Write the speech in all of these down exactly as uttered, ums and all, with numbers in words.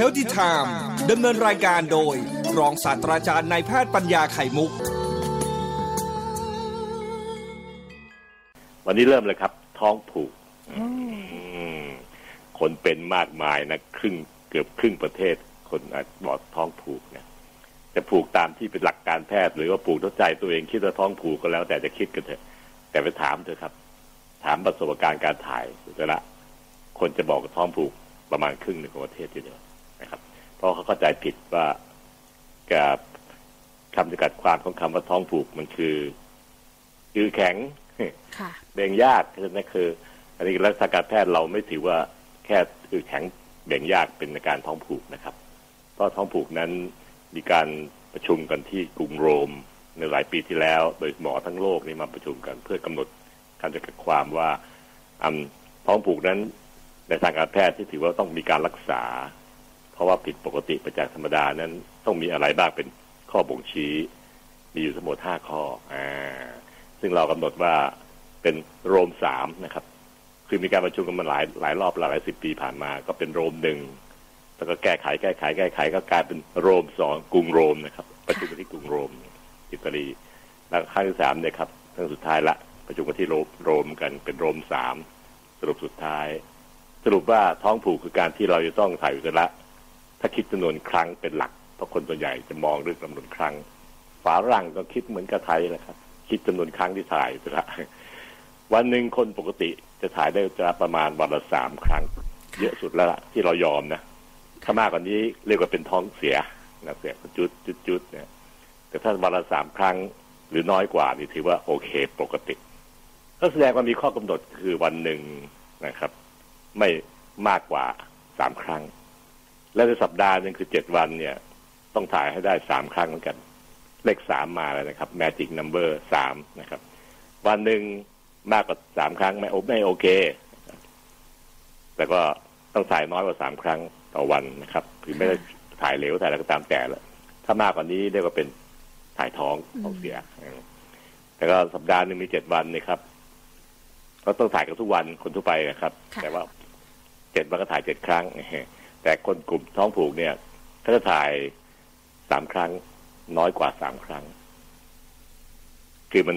Healthy Time ดำเนินรายการโดยรองศาสตราจารย์นายแพทย์ปัญญาไข่มุกวันนี้เริ่มเลยครับท้องผูกคนเป็นมากมายนะครึ่งเกือบครึ่งประเทศคนบอดท้องผูกเนี่ยจะผูกตามที่เป็นหลักการแพทย์หรือว่าผูกด้วยใจตัวเองคิดว่าท้องผูกก็แล้วแต่จะคิดกันเถอะแต่ไปถามเถอะครับถามประสบการณ์การถ่ายแต่ละคนจะบอกว่าท้องผูกประมาณครึ่งหนึ่งของประเทศทีเดียวนะครับเพราะเขาเข้าใจผิดว่ากับคำจำกัดความของคำว่าท้องผูกมันคือคือแข็งเบ่งยากคือนั่นคืออันนี้รักษาการแพทย์เราไม่ถือว่าแค่อืดแข็งเบ่งยากเป็นอาการท้องผูกนะครับเพราะท้องผูกนั้นมีการประชุมกันที่กรุงโรมในหลายปีที่แล้วโดยหมอทั้งโลกนี่มาประชุมกันเพื่อกำหนดการจำกัดความว่าท้องผูกนั้นในทางการแพทย์ที่ถือว่าต้องมีการรักษาเพราะว่าผิดปกติไปจากธรรมดานั้นต้องมีอะไรบ้างเป็นข้อบ่งชี้มีอยู่ทั้งหมดห้าข้ออ่าซึ่งเรากำหนดว่าเป็นโรมสามนะครับคือมีการประชุมกันมาหลายหลายรอบหลายสิบปีผ่านมาก็เป็นโรมหนึ่งแล้วก็แก้ไขแก้ไขแก้ไขก็กลายเป็นโรมสองกรุงโรมนะครับประชุมกันที่กรุงโรมอิตาลีแล้วครั้งที่สามเนี่ยครับครั้งสุดท้ายละประชุมกันที่โรมกันเป็นโรมสามสรุปสุดท้ายสรุปว่าท้องผูกคือการที่เราจะต้องถ่ายอุจจาระถ้าคิดจำนวนครั้งเป็นหลักเพราะคนส่วนใหญ่จะมองเรื่องจำนวนครั้งฝรั่งก็คิดเหมือนกับไทยนะครับคิดจำนวนครั้งที่ถ่ายอุจจาระวันหนึ่งคนปกติจะถ่ายได้อุจจาระประมาณวันละสามครั้งเยอะสุดแล้วที่เรายอมนะถ้ามากกว่านี้เรียกว่าเป็นท้องเสียนะเสียจุดจุดจุดเนี่ยแต่ถ้าวันละสามครั้งหรือน้อยกว่านี่ถือว่าโอเคปกติก็แสดงว่ามีข้อกำหนดคือวันหนึ่งนะครับไม่มากกว่าสามครั้งและในสัปดาห์นึงคือเจ็ดวันเนี่ยต้องถ่ายให้ได้สามครั้งเหมือนกันเลขสามมาเลยนะครับ magic number สามนะครับวันหนึ่งมากกว่าสามครั้งไม่โอไม่โอเคแต่ก็ต้องถ่ายน้อยกว่าสามครั้งต่อวันนะครับคือไม่ได้ถ่ายเหลวถ่ายอะไรก็ตามแต่ละถ้ามากกว่านี้เรียกว่าเป็นถ่ายท้องท้องเสียแต่ก็สัปดาห์นึงมีเจ็ดวันนะครับก็ต้องถ่ายกันทุกวันคนทั่วไปนะครับแต่ว่าเจ็ดวันก็ถ่ายเจ็ดครั้งแต่คนกลุ่มท้องผูกเนี่ยถ้าจะถ่ายสามครั้งน้อยกว่าสามครั้งคือมัน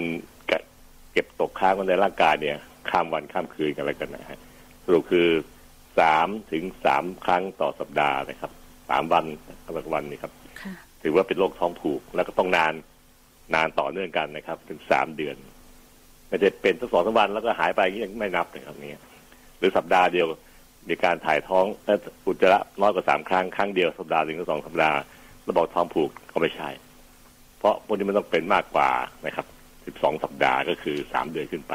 เก็บตกค้างกันในร่างกายเนี่ยข้ามวันข้ามคืนกันอะไรกันนะฮะสรุปคือสามถึงสามครั้งต่อสัปดาห์นะครับสามวันต่อวันนี่ครับถือว่าเป็นโรคท้องผูกแล้วก็ต้องนานนานต่อเนื่องกันนะครับถึงสามเดือนไม่ได้เป็นสักสองสามวันแล้วก็หายไปยังไม่นับเลยครับนี่หรือสัปดาห์เดียวมีการถ่ายท้องและอุจจาระน้อยกว่าสามครั้งครั้งเดียวสัปดาห์หนึ่งถึงสองสัปดาห์ระบบท้องผูกก็ไม่ใช่เพราะพวกนี้มันต้องเป็นมากกว่านะครับสิบสองสัปดาห์ก็คือสามเดือนขึ้นไป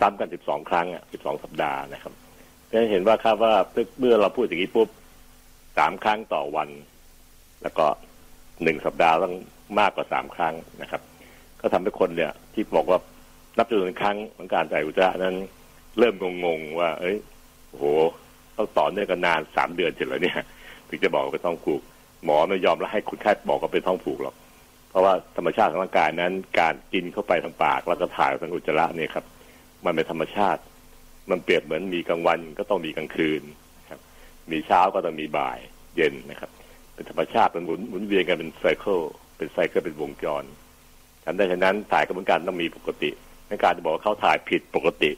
ซ้ำกันสิบสองครั้งอ่ะสิบสองสัปดาห์นะครับจะเห็นว่าครับว่าเมื่อเราพูดอย่างนี้ปุ๊บสามครั้งต่อวันแล้วก็หนึ่งสัปดาห์ต้องมากกว่าสามครั้งนะครับก็ทำให้คนเนี่ยที่บอกว่านับจำนวนครั้งของการถ่ายอุจจาระนั้นเริ่มงงๆว่าเอ้ยโอ้โหต้องต่อเนื่องกันนานสามเดือนเสร็จแล้วเนี่ยถึงจะบอกว่าเป็นท้องผูกหมอไม่ยอมแล้วให้คุณแค่บอกว่าเป็นท้องผูกหรอกเพราะว่าธรรมชาติของร่างกายนั้นการกินเข้าไปทางปากแล้วก็ถ่ายทางอุจจาระเนี่ยครับมันเป็นธรรมชาติมันเปรียบเหมือนมีกลางวันก็ต้องมีกลางคืนครับมีเช้าก็ต้องมีบ่ายเย็นนะครับเป็นธรรมชาติมันหมุนหมุนเวียนกันเป็นไซเคิลเป็นไซเคิลเป็นวงจรทันใดฉะนั้นถ่ายกระบวนการต้องมีปกติในการจะบอกว่าเขาถ่ายผิดปกติ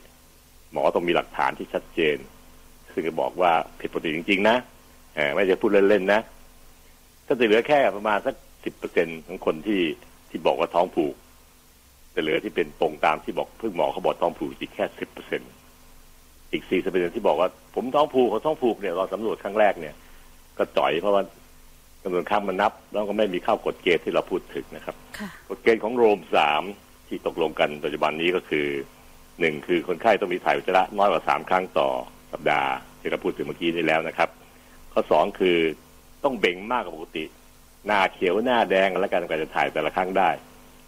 หมอต้องมีหลักฐานที่ชัดเจนซึ่งจะบอกว่าผิดปกติจริงๆนะไม่จะพูดเล่นๆนะก็จะเหลือแค่ประมาณสักสิบเปอร์เซ็นต์ของคนที่ที่บอกว่าท้องผูกแต่เหลือที่เป็นตรงตามที่บอกเพิ่งหมอเขาบอกท้องผูกอีกแค่สิบเปอร์เซ็นต์อีกสี่สิบเปอร์เซ็นต์ที่บอกว่าผมท้องผูกเขาท้องผูกเนี่ยเราสำรวจครั้งแรกเนี่ยก็จ่อยเพราะว่าจำนวนครั้งมันนับแล้วก็ไม่มีข้อกฎเกณฑ์ที่เราพูดถึงนะครับกฎเกณฑ์ของโรมสามที่ตกลงกันปัจจุบันนี้ก็คือหนึ่งคือคนไข้ต้องมีถ่ายอุจจาระน้อยกว่าสามครั้งต่อสัปดาห์ที่เราพูดถึงเมื่อกี้ได้แล้วนะครับข้อสองคือต้องเบ่งมากกว่าปกติหน้าเขียวหน้าแดงและการกว่าจะถ่ายแต่ละครั้งได้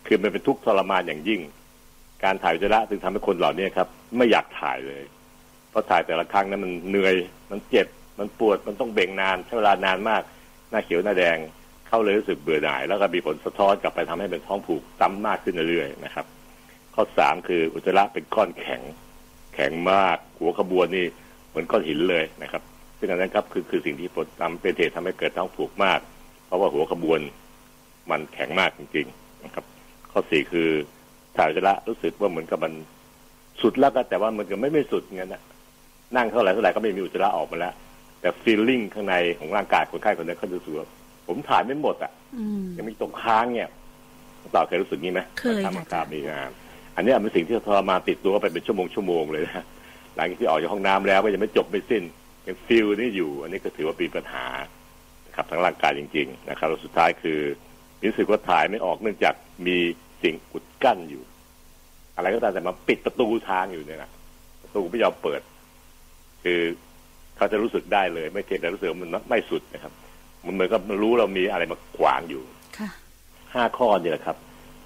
คือมันเป็นทุกข์ทรมานอย่างยิ่งการถ่ายอุจจาระจึงทำให้คนเหล่านี้ครับไม่อยากถ่ายเลยเพราะถ่ายแต่ละครั้งนั้นมันเหนื่อยมันเจ็บมันปวดมันต้องเบ่งนานใช้เวลานานมากหน้าเขียวหน้าแดงเข้าเลยรู้สึกเบื่อหน่ายแล้วก็มีผลสะท้อนกลับไปทำให้เป็นท้องผูกซ้ำมากขึ้นเรื่อยๆนะครับข้อสามคืออุจจาระเป็นก้อนแข็งแข็งมากหัวขบวนนี่ เหมือนก้อนหินเลยนะครับซึ่งอันนั้นครับคือคือสิ่งที่ผลทำเป็นเหตุทำให้เกิดท้องผูกมากเพราะว่าหัวขบวนมันแข็งมากจริงๆนะครับข้อสี่คือถ่ายอุจจาระรู้สึกว่าเหมือนกับมันสุดแล้วก็แต่ว่ามันก็ไม่ไม่สุดงั้นนะนั่งเท่าไหร่เท่าไหร่ก็ไม่มีอุจจาระออกมาแล้วแต่ฟีลลิ่งข้างในของร่างกายคนไข้คนนั้นเขาจะรู้สึกว่าผมถ่ายไม่หมดอ่ะยังมีตกค้างเนี่ยต่อเคยรู้สึกนี้ไหมการทำอาการมีงานอันนี้เป็นสิ่งที่ทรมานติดตัวไปเป็นชั่วโมงชั่วโมงเลยนะหลังจากที่ออกจากห้องน้ำแล้วก็ยังไม่จบไม่สิ้นยังฟีลนี่อยู่อันนี้ก็ถือว่าเป็นปัญหานะครับทั้งร่างกายจริงๆนะครับสุดท้ายคือรู้สึกว่าถ่ายไม่ออกเนื่องจากมีสิ่งอุดกั้นอยู่อะไรก็ตามแต่มาปิดประตูทางอยู่เนี่ยนะประตูไม่ยอมเปิดคือเขาจะรู้สึกได้เลยไม่เพียงแต่รู้สึกมันไม่สุดนะครับมันเหมือนกับรู้เรามีอะไรมาขวางอยู่ห้าข้อนี่แหละครับ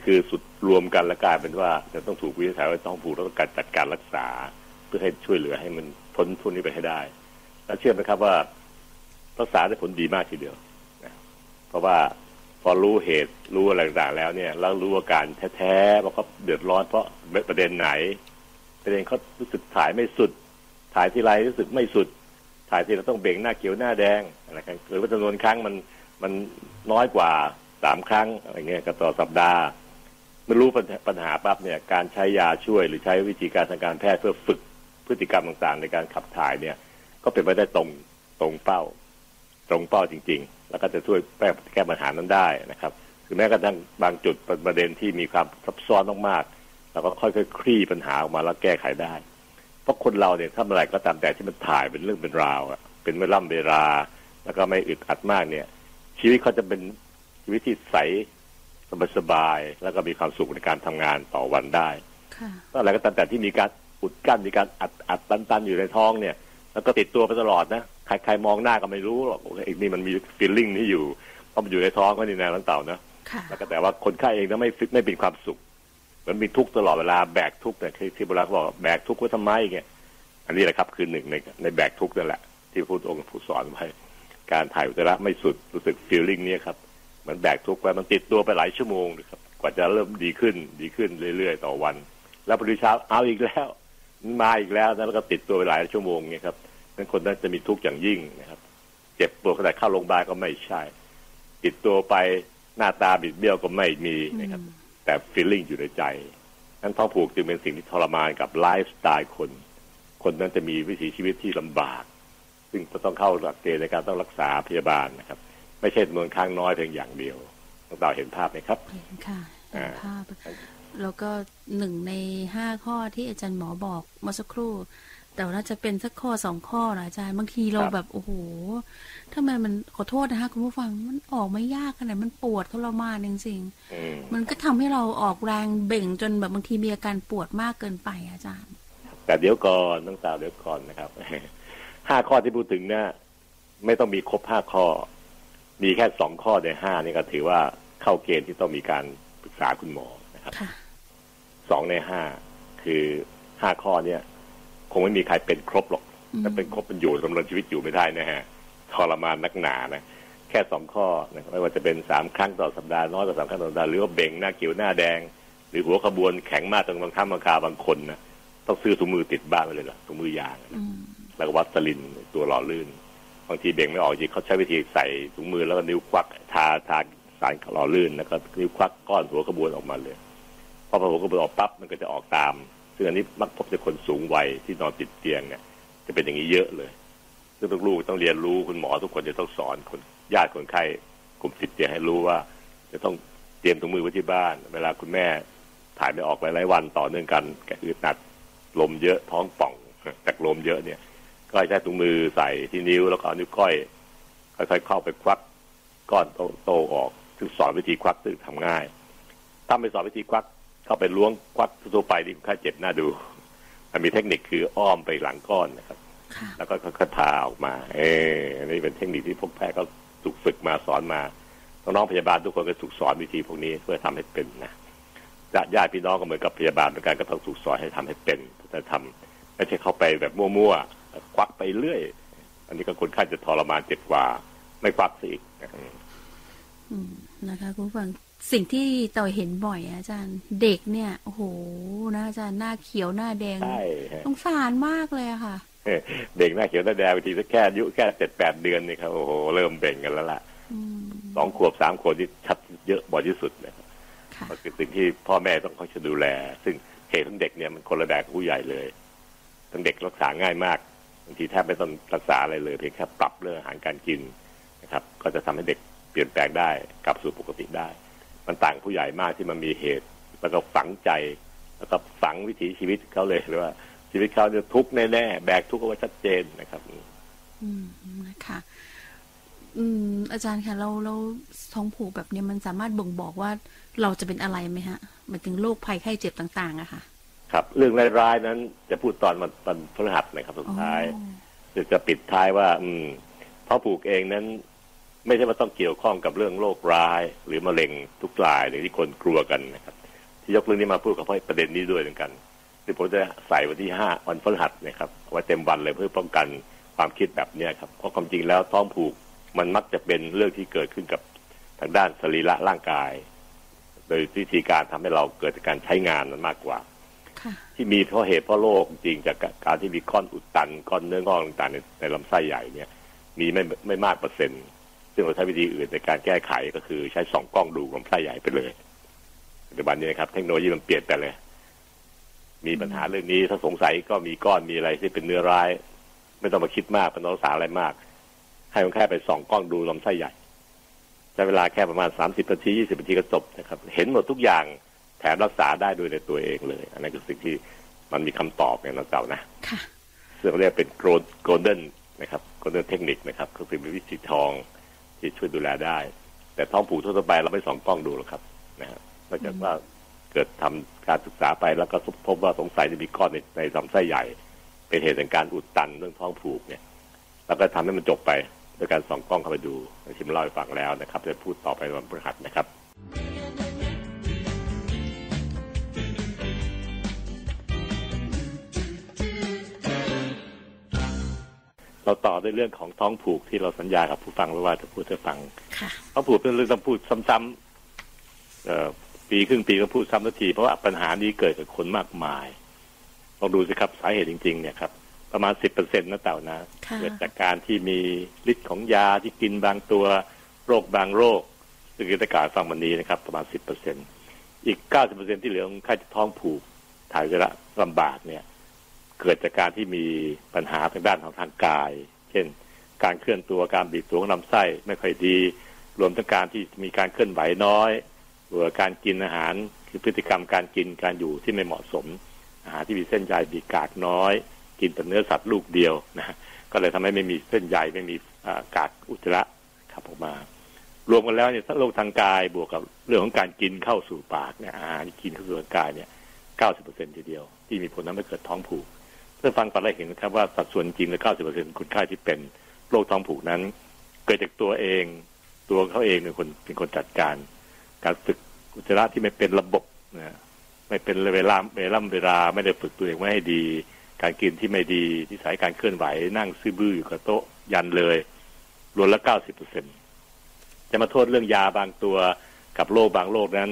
คือสุดรวมกันและกลายเป็นว่าจะต้องถูกวินิจฉัยว่าต้องผูกแล้วก็การจัดการรักษาเพื่อให้ช่วยเหลือให้มันพ้นทุนนี้ไปให้ได้และเชื่อไหมครับว่ารักษาได้ผลดีมากทีเดียวนะเพราะว่าพอรู้เหตุรู้อะไรต่างๆแล้วเนี่ยแล้วรู้อาการแท้ๆว่าเขาเดือดร้อนเพราะประเด็นไหนประเด็นเขารู้สึกถ่ายไม่สุดถ่ายทีไรรู้สึกไม่สุดถ่ายทีเราต้องเบ่งหน้าเขียวหน้าแดงอะไรกันหรือว่าจำนวนครั้งมันมันน้อยกว่าสามครั้งอะไรเงี้ยต่อสัปดาห์ไม่รู้ปัญหาปั๊บเนี่ยการใช้ยาช่วยหรือใช้วิธีการทางการแพทย์เพื่อฝึกพฤติกรรมต่างๆในการขับถ่ายเนี่ยก็เป็นไปได้ตรงตรงเป้าตรงเป้าจริงๆแล้วก็จะช่วยแก้แก้ปัญหานั้นได้นะครับคือแม้กระทั่งบางจุดประเด็นที่มีความซับซ้อนมากๆเราก็ค่อยๆคลี่ปัญหาออกมาแล้วแก้ไขได้เพราะคนเราเนี่ยถ้าอะไรก็ตามแต่ที่มันถ่ายเป็นเรื่องเป็นราวอะเป็นเวล่ำเวลาแล้วก็ไม่อึดอัดมากเนี่ยชีวิตเขาจะเป็นชีวิตที่ใสสบายๆแล้วก็มีความสุขในการทำงานต่อวันได้ก็อะไรก็ตามแต่ที่มีการอุดกั้นมีการอัดอัดตันตันอยู่ในท้องเนี่ยแล้วก็ติดตัวไปตลอดนะใครใครมองหน้าก็ไม่รู้หรอกไอ้นี่มันมีฟีลลิ่งนี่อยู่เพราะมันอยู่ในท้องก็นี่นะทั้งเต่านะแล้วก็แต่ว่าคนไข้เองก็ไม่ฟิตไม่เป็นความสุขมันมีทุกข์ตลอดเวลาแบกทุกข์เนี่ยที่โบราณเขาบอกแบกทุกข์ไว้ทำไมเงี้ยอันนี้แหละครับคือหนึ่งในในแบกทุกข์นั่นแหละที่พุทธองค์ผู้สอนไว้การถ่ายอุจจาระไม่สุดรู้สึกฟีลลิ่งนี้ครับมันแบกทุกข์ไปมันติดตัวไปหลายชั่วโมงนะครับกว่าจะเริ่มดีขึ้นดีขึ้นเรื่อยๆต่อวันแล้วพอดีเช้าเอาอีกแล้วมาอีกแล้วแล้วก็ติดตัวไปหลายชั่วโมงเงี้ยครับนั่นคนนั้นจะมีทุกข์อย่างยิ่งนะครับเจ็บปวดขนาดเข้าโรงพยาบาลก็ไม่ใช่ติดตัวไปหน้าตาบิดเบี้ยวก็ไม่มีนะครับแต่ฟีลลิ่งอยู่ในใจนั้นท้องผูกจึงเป็นสิ่งที่ทรมานกับไลฟ์สไตล์คนคนนั้นจะมีวิถีชีวิตที่ลำบากซึ่งจะต้องเข้าหลักเกณฑ์ในการต้องรักษาพยาบาลนะครับไม่ใช่จำนวนครั้งน้อยเพียงอย่างเดียวต้องต่อเห็นภาพไหมครับเห็นค่ะเห็นภาพแล้วก็หนึ่งในห้าข้อที่อาจารย์หมอบอกเมื่อสักครู่แต่น่าจะเป็นสักข้อสองข้อนะอาจารย์บางทีเราแบบโอ้โหทำไมมันขอโทษนะคะคุณผู้ฟังมันออกไม่ยากขนาดมันปวดทรมานจริงๆมันก็ทำให้เราออกแรงเบ่งจนแบบบางทีมีอาการปวดมากเกินไปอาจารย์แต่เดี๋ยวก่อนต้องสาวเดี๋ยวก่อนนะครับห้าข้อที่พูดถึงเนี่ยไม่ต้องมีครบห้าข้อมีแค่สองข้อในห้านี่ก็ถือว่าเข้าเกณฑ์ที่ต้องมีการปรึกษาคุณหมอนะครับสองในห้าคือห้าข้อเนี่ยคงไม่มีใครเป็นครบหรอกถ้าเป็นครบมันอยู่สำหรับชีวิตอยู่ไม่ได้นะฮะทรมานนักหนานะแค่สองข้อนะไม่ว่าจะเป็นสามครั้งต่อสัปดาห์น้อยต่อสามครั้งต่อสัปดาห์หรือว่าเบ่งหน้าเขียวหน้าแดงหรือหัวขบวนแข็งมากจนบางครั้งบางคราบางคนนะต้องซื้อถุงมือติดบ้านไปเลยล่ะถุงมือยางแล้วก็วัสลินตัวหล่อลื่นบางทีเบ่งไม่ออกจริงเขาใช้วิธีใส่ถุงมือแล้วก็นิ้วควักทาทาสารหล่อลื่นแล้วก็นิ้วควักก้อนหัวขบวนออกมาเลยพอหัวขบวนออกปั๊บมันก็จะออกตามซึ่งอันนี้มักพบในคนสูงวัยที่นอนติดเตียงเนี่ยจะเป็นอย่างนี้เยอะเลยซึ่งลูกๆต้องเรียนรู้คุณหมอทุกคนจะต้องสอนคนญาติคนไข้กลุ่มติดเตียงให้รู้ว่าจะต้องเตรียมถุงมือไว้ที่บ้านเวลาคุณแม่ถ่ายไม่ออกไปหลายวันต่อเนื่องกันแกอึดอัดลมเยอะท้องป่องจากลมเยอะเนี่ยก็ใช้ถุงมือใส่ที่นิ้วแล้วก็เอานิ้วก้อยค่อยๆเข้าไปควักก้อนโตๆออกซึ่งสอนวิธีควักซึ่งทำง่ายถ้าไม่สอนวิธีควักเข้าไปล้วงควักทั่วไปนี่ค่าเจ็บหน้าดูมันมีเทคนิคคืออ้อมไปหลังก้อนนะครับแล้วก็ค่อยๆพาออกมาเอออันนี้เป็นเทคนิคที่พวกแพทย์ก็ถูกฝึกมาสอนมาน้องๆพยาบาลทุกคนก็ถูกสอนวิธีพวกนี้เพื่อทำให้เป็นนะญาติพี่น้องก็เหมือนกับพยาบาลเหมือนกันก็ต้องถูกสอนให้ทำให้เป็นแต่ทำไม่ใช่เข้าไปแบบมั่วๆควักไปเรื่อยอันนี้ก็คนไข้จะทรมานเจ็บกว่าไม่ควักซะอีกนะคะคุณฟังสิ่งที่ต่อเห็นบ่อยอาจารย์เด็กเนี่ยโอ้โหนะอาจารย์หน้าเขียวหน้าแดงสงสารมากเลยค่ะ เบ่งหน้าเขียวหน้าแดงบางทีแค่อายุแค่เจ็ดแปดเดือนนี่ครับโอ้โหเริ่มเบ่งกันแล้วล่ะสองขวบสามขวบที่ชัดเยอะบ่อยที่สุดนะครับก็คือสิ่งที่พ่อแม่ต้องเขาจะดูแลซึ่งเหตุของเด็กเนี่ยมันคนละแบบกับผู้ใหญ่เลยทั้งเด็กรักษาง่ายมากบางทีแทบไม่ต้องรักษาอะไรเลยเพียงแค่ปรับเรื่องอาหารการกินนะครับก็จะทำให้เด็กเปลี่ยนแปลงได้กลับสู่ปกติได้มันต่างผู้ใหญ่มากที่มันมีเหตุแล้วก็ฝังใจแล้วก็ฝังวิถีชีวิตเขาเลยหรือว่าชีวิตเขาจะทุกข์แน่ๆแบกทุกข์เอาไว้ชัดเจนนะครับอืมค่ะอืมอาจารย์ค่ะเราเราท้องผูกแบบนี้มันสามารถบ่งบอกว่าเราจะเป็นอะไรไหมฮะมันถึงโรคภัยไข้เจ็บต่างๆอะค่ะครับเรื่องร้ายๆนั้นจะพูดตอนมันตอนพฤหัสนะครับสุดท้ายจะปิดท้ายว่าอืมท้องผูกเองนั้นไม่ใช่ว่าต้องเกี่ยวข้องกับเรื่องโรคร้ายหรือมะเร็งทุกรายหรือที่คนกลัวกันนะครับที่ยกเรื่องนี้มาพูดกับประเด็นนี้ด้วยเหมือนกันที่ผมจะใส่วันที่ห้าวันพฤหัสนะครับไว้เต็มวันเลยเพื่อป้องกันความคิดแบบนี้ครับเพราะความจริงแล้วท้องผูกมันมักจะเป็นเรื่องที่เกิดขึ้นกับทางด้านสรีระร่างกายโดยวิธีการทำให้เราเกิดจากการใช้งานนั้นมากกว่าที่มีเพราะเหตุเพราะโรคจริงจากการที่มีก้อนอุดตันก้อนเนื้องอกต่างๆในในลำไส้ใหญ่เนี่ยมีไม่ไม่มากเปอร์เซ็นต์ซึ่งเราใช้วิธีอื่นในการแก้ไขก็คือใช้สองกล้องดูลำไส้ใหญ่ไปเลยปัจจุบันนี้นะครับเทคโนโลยีมันเปลี่ยนไปเลยมีปัญหาเรื่องนี้ถ้าสงสัยก็มีก้อนมีอะไรที่เป็นเนื้อร้ายไม่ต้องมาคิดมากไม่ต้องรักษาอะไรมากให้คนแค่ไปส่องกล้องดูลำไส้ใหญ่ใช้เวลาแค่ประมาณสามสิบนาทียี่สิบนาทีก็จบนะครับเห็นหมดทุกอย่างแถมรักษาได้ด้วยในตัวเองเลยอันนั้นคือสิ่งที่มันมีคำตอบอย่างเราเก่านะซึ่งเขาเรียกเป็นโกลโกลเด้นนะครับโกลเด้นเทคนิคนะครับก็คือเป็นวิธีทองที่ช่วยดูแลได้แต่ท้องผูกทั่วไปเราไม่ส่องกล้องดูหรอกครับนะฮะนอกจากว่าเกิดทำการศึกษาไปแล้วก็พบว่าสงสัยจะมีก้อนในในลำไส้ใหญ่เป็นเหตุจากการอุดตันเรื่องท้องผูกเนี่ยแล้วก็ทำให้มันจบไปโดยการส่องกล้องเข้าไปดูที่ผมเล่าให้ฟังแล้วนะครับจะพูดต่อไปวันพฤหัสนะครับเราต่อด้วยเรื่องของท้องผูกที่เราสัญญากับผู้ฟังไว้ว่าจะพูดจะฟังท้องผูกเป็นเรื่องต้องพูดซ้ำๆปีครึ่งปีก็พูดซ้ำทุกทีเพราะว่าปัญหานี้เกิดกับคนมากมายลองดูสิครับสาเหตุจริงๆเนี่ยครับประมาณสิบเปอร์เซ็นต์นะเต่านะเกิดจากการที่มีฤทธิ์ของยาที่กินบางตัวโรคบางโรคซึ่งกิจการฟังวันนี้นะครับประมาณสิบเปอร์เซ็นต์อีกเก้าสิบเปอร์เซ็นต์ที่เหลือของค่าท้องผูกถ่ายละลำบากเนี่ยเกิดจากการที่มีปัญหาทางด้านของทางกายเช่นการเคลื่อนตัวการบีบตัวของลำไส้ไม่ค่อยดีรวมทั้งการที่มีการเคลื่อนไหวน้อยหรือการกินอาหารคือพฤติกรรมการกินการอยู่ที่ไม่เหมาะสมอาหารที่มีเส้นใยมีกากน้อยกินแต่เนื้อสัตว์ลูกเดียวนะก็เลยทำให้ไม่มีเส้นใยไม่มีกากอุจจาระขับออกมารวมกันแล้วเนี่ยโรคทางกายบวกกับเรื่องของการกินเข้าสู่ปากเนี่ยอาหารกินเข้าสู่ร่างกายเนี่ยเก้าสิบเปอร์เซ็นต์ทีเดียวที่มีผลทำให้เกิดท้องผูกเพื่อฟังปัจจัยเห็นนะครับว่าสัดส่วนจริงและ เก้าสิบเปอร์เซ็นต์ คนไข้ที่เป็นโรคท้องผูกนั้นเกิดจากตัวเองตัวเขาเองเป็นคนเป็นคนจัดการการฝึกอุจจาระที่ไม่เป็นระบบนะไม่เป็นเวลาเวลาเวลาไม่ได้ฝึกตัวเองไว้ให้ดีการกินที่ไม่ดีที่สายการเคลื่อนไหวนั่งซื่อบื้ออยู่กับโต๊ะยันเลยรวมแล้ว เก้าสิบเปอร์เซ็นต์ จะมาโทษเรื่องยาบางตัวกับโรคบางโรคนั้น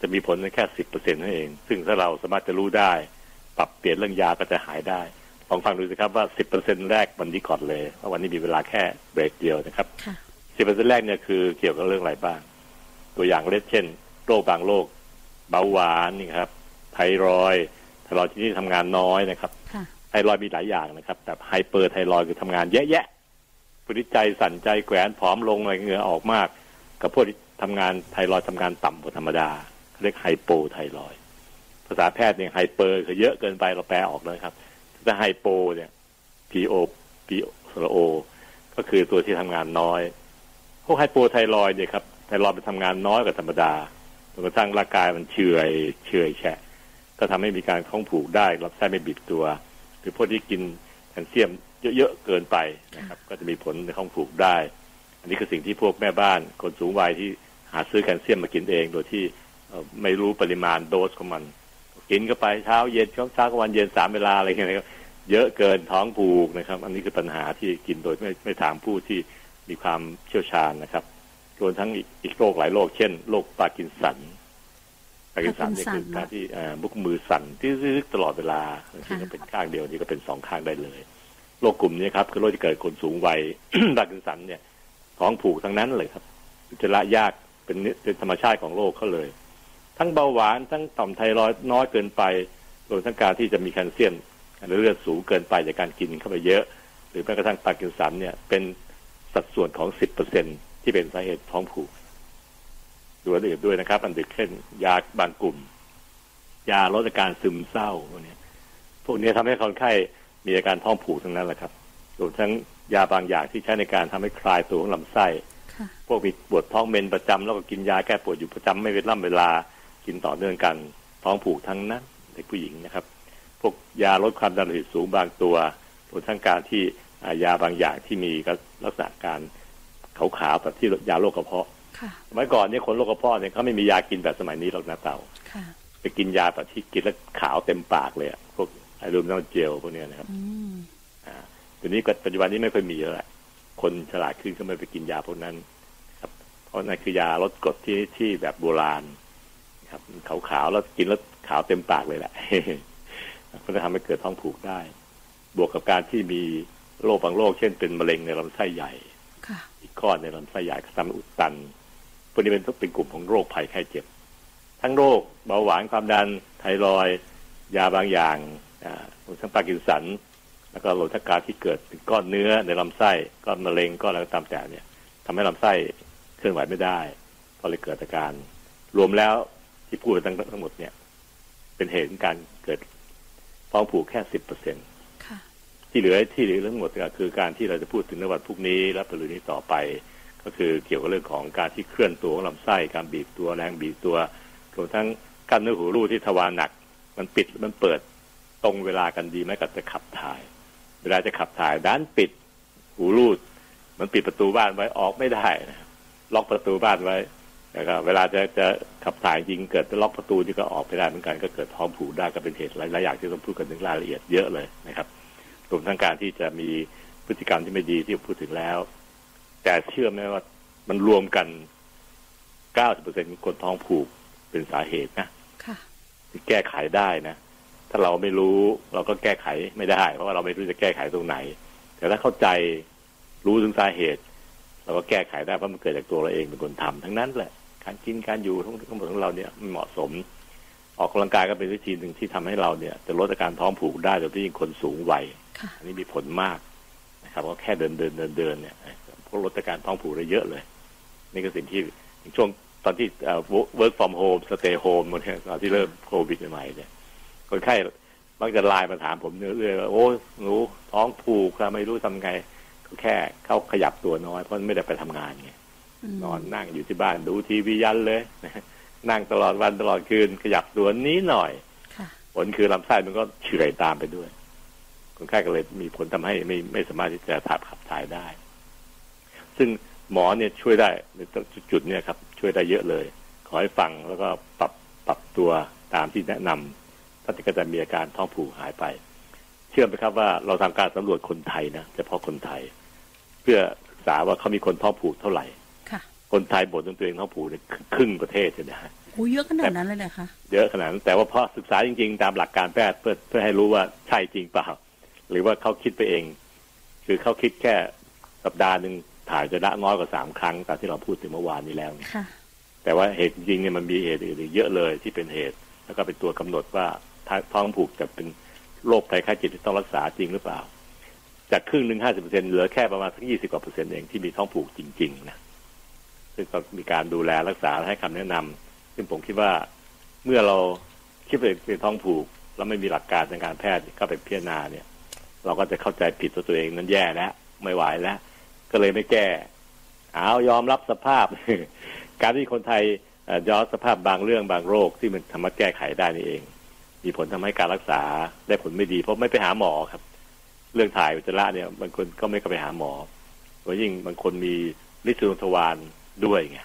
จะมีผลแค่ สิบเปอร์เซ็นต์ นั่นเองซึ่งถ้าเราสามารถจะรู้ได้ปรับเปลี่ยนเรื่องยาก็จะหายได้ลองฟังดูสิครับว่า สิบเปอร์เซ็นต์ แรกวันนี้ก่อนเลยเพราะวันนี้มีเวลาแค่เบรกเดียวนะครับ สิบเปอร์เซ็นต์ แรกเนี่ยคือเกี่ยวกับเรื่องอะไรบ้างตัวอย่างเล็กเช่นโรคบางโรคเบาหวานนี่ครับไทรอยด์ไทรอยด์ที่นี่ทำงานน้อยนะครับไทรอยด์มีหลายอย่างนะครับแต่ไฮเปอร์ไทรอยด์คือทำงานเยอะแยะปวดใจสั่นใจแขวนผอมลงอะไรเหงื่อออกมากกับพวกที่ทำงานไทรอยด์ทำงานต่ำกว่าธรรมดาเรียกไฮโปไทรอยด์ภาษาแพทย์เนี่ยไฮเปอร์คือเยอะเกินไปเราแปลออกเลยครับถ้าไฮโปเนี่ย พี โอ พี โอ ก็คือตัวที่ทำงานน้อยพวกไฮโปไทรอยด์เนี่ยครับไทรอยด์มันทำงานน้อยกว่าธรรมดาจนกระทั่งร่างกายมันเฉื่อยเฉื่อยแฉะก็ทำให้มีการท้องผูกได้ลำไส้ไม่บิดตัวหรือพวกที่กินแคลเซียมเยอะๆเกินไปนะครับก็จะมีผลในท้องผูกได้อันนี้คือสิ่งที่พวกแม่บ้านคนสูงวัยที่หาซื้อแคลเซียมมากินเองโดยที่ไม่รู้ปริมาณโดสของมันกินก็ไปเช้าเย็นเช้าเช้าวันเย็นสามเวลาอะไรเงี้ยนะครับเยอะเกินท้องผูกนะครับอันนี้คือปัญหาที่กินโดยไม่ไม่ถามผู้ที่มีความเชี่ยวชาญนะครับรวมทั้งอีกโรคหลายโรคเช่นโรคปาร์กินสันปาร์กินสันนี่คือการที่มุกมือสั่นที่ตลอดเวลาที่เป็นข้างเดียวนี่ก็เป็นสองข้างได้เลย โรคกลุ่มนี้ครับคือโรคที่เกิดคนสูงวัย พาร์กินสันเนี่ยท้องผูกทั้งนั้นเลยครับอุจจาระยากเป็นธรรมชาติของโรคเขาเลยทั้งเบาหวานทั้งต่อมไทรอยด์น้อยเกินไปรวมทั้งการที่จะมีแคลเซียมในเลือดสูงเกินไปจากการกินเข้าไปเยอะหรือแม้กระทั่งพาร์กินสันเนี่ยเป็นสัดส่วนของ สิบเปอร์เซ็นต์ ที่เป็นสาเหตุท้องผูกดูอันอื่นด้วยนะครับอันอื่นเช่นยาบางกลุ่มยาลดอาการซึมเศร้าพวกนี้พวกนี้ทำให้คนไข้มีอาการท้องผูกทั้งนั้นแหละครับรวมทั้งยาบางอย่างที่ใช้ในการทำให้คลายตัวของลำไส้พวกมีปวดท้องเมนประจำแล้วก็กินยาแก้ปวดอยู่ประจำไม่เว้นล่ำเวลากินต่อเนื่องกันท้องผูกทั้งนั้นเด็กผู้หญิงนะครับพวกยาลดความดันโลหิตสูงบางตัวรวมทั้งการที่ยาบางอย่างที่มีลักษณะการขาวๆแบบที่ยาโรคกระเพาะสมัยก่อนเนี่ยคนโรคกระเพาะเนี่ยเขาไม่มียากินแบบสมัยนี้หรอกนะเต่าไปกินยาแบบที่กินแล้วขาวเต็มปากเลยพวกไอรูมน้ำเจลพวกนี้นะครับอ่าตัวนี้ปัจจุบันนี้ไม่ค่อยมีแล้วแหละคนฉลาดขึ้นก็ไม่ไปกินยาพวกนั้นครับเพราะนั่นคือยาลดกรดที่ที่แบบโบราณครับขาวๆแล้วกินแล้วขาวเต็มปากเลยแหละก็จะทำให้เกิดท้องผูกได้บวกกับการที่มีโรคบางโรคเช่นเป็นมะเร็งในลำไส้ใหญ่อีกข้อในลำไส้ใหญ่ทำให้อุดตันพวกนี้เป็นเป็นกลุ่มของโรคภัยไข้เจ็บทั้งโรคเบาหวานความดันไทรอยด์ยาบางอย่างรวมทั้งพาร์กินสันแล้วก็โรคทักการที่เกิดเป็นก้อนเนื้อในลำไส้ก้อนมะเร็งก้อนอะไรก็ตามแต่เนี่ยทำให้ลำไส้เคลื่อนไหวไม่ได้ก็เลยเกิดอาการรวมแล้วที่พูดทั้งทั้งหมดเนี่ยเป็นเหตุของการเกิดท้องผูกแค่ สิบเปอร์เซ็นต์ ที่เหลือที่เหลือทั้งหมดก็คือการที่เราจะพูดถึงในวันพรุ่งนี้และประเด็นนี้ต่อไปก็คือเกี่ยวกับเรื่องของการที่เคลื่อนตัวของลำไส้การบีบตัวแรงบีบตัวรวมทั้งกล้ามเนื้อหูรูดที่ทวารหนักมันปิดมันเปิดตรงเวลากันดีไหมกับจะขับถ่ายเวลาจะขับถ่ายด้านปิดหูรูดมันปิดประตูบ้านไว้ออกไม่ได้นะล็อกประตูบ้านไว้นะครับเวลาจะจะขับถ่ายจริงเกิดจะล็อกประตูที่ก็ออกไม่ได้เหมือนกันก็เกิดท้องผูกได้ก็เป็นเหตุหลายๆอย่างที่ต้องพูดกันถึงรายละเอียดเยอะเลยนะครับรวมทั้งการที่จะมีพฤติกรรมที่ไม่ดีที่พูดถึงแล้วแต่เชื่อไหมว่ามันรวมกัน เก้าสิบเปอร์เซ็นต์ ของคนท้องผูกเป็นสาเหตุนะค่ะแก้ไขได้นะถ้าเราไม่รู้เราก็แก้ไขไม่ได้เพราะว่าเราไม่รู้จะแก้ไขตรงไหนแต่ถ้าเข้าใจรู้ถึงสาเหตุเราก็แก้ไขได้เพราะมันเกิดจากตัวเราเองเป็นคนทำทั้งนั้นแหละการกินการอยู่ทั้งหมดของเราเนี่ยมันเหมาะสมออกกำลังกายก็เป็นวิธีหนึ่งที่ทำให้เราเนี่ยจะลดอาการท้องผูกได้โดยที่ยิ่งคนสูงวัยอันนี้มีผลมากนะครับก็แค่เดินเดินเดินเดินเนี่ยพวกลดอาการท้องผูกได้เยอะเลยนี่ก็สิ่งที่ช่วงตอนที่ work from home stay home หมดเนี่ยตอนที่เริ่มโควิดใหม่เนี่ยคนไข้มักจะไลน์มาถามผมเรื่อยๆโอ้หนูท้องผูกค่ะไม่รู้ทำไงก็แค่เข้าขยับตัวน้อยเพราะไม่ได้ไปทำงานไงนอนนั่งอยู่ที่บ้านดูทีวียันเลยนั่งตลอดวันตลอดคืนขยับตัวนี้หน่อยผลคือลำไส้มันก็เฉื่อยตามไปด้วยคนไข้ก็เลยมีผลทำให้ไม่ไม่สามารถที่จะถ่ายขับถ่ายได้ซึ่งหมอเนี่ยช่วยได้ในจุดๆเนี่ยครับช่วยได้เยอะเลยขอให้ฟังแล้วก็ปรับปรับตัวตามที่แนะนำท่านก็จะมีอาการท้องผูกหายไปเชื่อไหมครับว่าเราทำการสำรวจคนไทยนะเฉพาะคนไทยเพื่อศึกษาว่าเขามีคนท้องผูกเท่าไหร่คนไทยบ่นตัวเองท้องผูกเนี่ยครึ่งประเทศเลยนะโอ้เยอะขนาดนั้นเลยเหรอคะเยอะขนาดนั้นแต่ว่าพอศึกษาจริงๆตามหลักการแพทย์เพื่อเพื่อให้รู้ว่าใช่จริงเปล่าหรือว่าเขาคิดไปเองคือเขาคิดแค่สัปดาห์นึงถ่ายจะละน้อยกว่าสามครั้งตามที่เราพูดถึงเมื่อวานนี้แล้วแต่ว่าเหตุจริงเนี่ยมันมีเหตุอื่นเยอะเลยที่เป็นเหตุแล้วก็เป็นตัวกำหนดว่าท้องผูกจะเป็นโรคภัยไข้เจ็บที่ต้องรักษาจริงหรือเปล่าจากครึ่งหนึ่งห้าสิบเปอร์เซ็นต์เหลือแค่ประมาณสักยี่สิบกว่าเปอร์เซ็นต์เองที่มีท้องผูกจริงๆนะซึ่งก็มีการดูแลรักษาให้คำแนะนำซึ่งผมคิดว่าเมื่อเราคิดว่าเป็นท้องผูกแล้วไม่มีหลักการทางการแพทย์ก็ไปพิจารณาเนี่ยเราก็จะเข้าใจผิดตัวตัวเองนั้นแย่แล้วไม่ไหวแล้วก็เลยไม่แก้เอายอมรับสภาพการที่คนไทยยอมสภาพบางเรื่องบางโรคที่มันสามารถแก้ไขได้นี่เองมีผลทำให้การรักษาได้ผลไม่ดีเพราะไม่ไปหาหมอครับเรื่องถ่ายอุจจาระเนี่ยบางคนก็ไม่ก็ไปหาหมอโดยยิ่งบางคนมีลิซึมทวารด้วยไง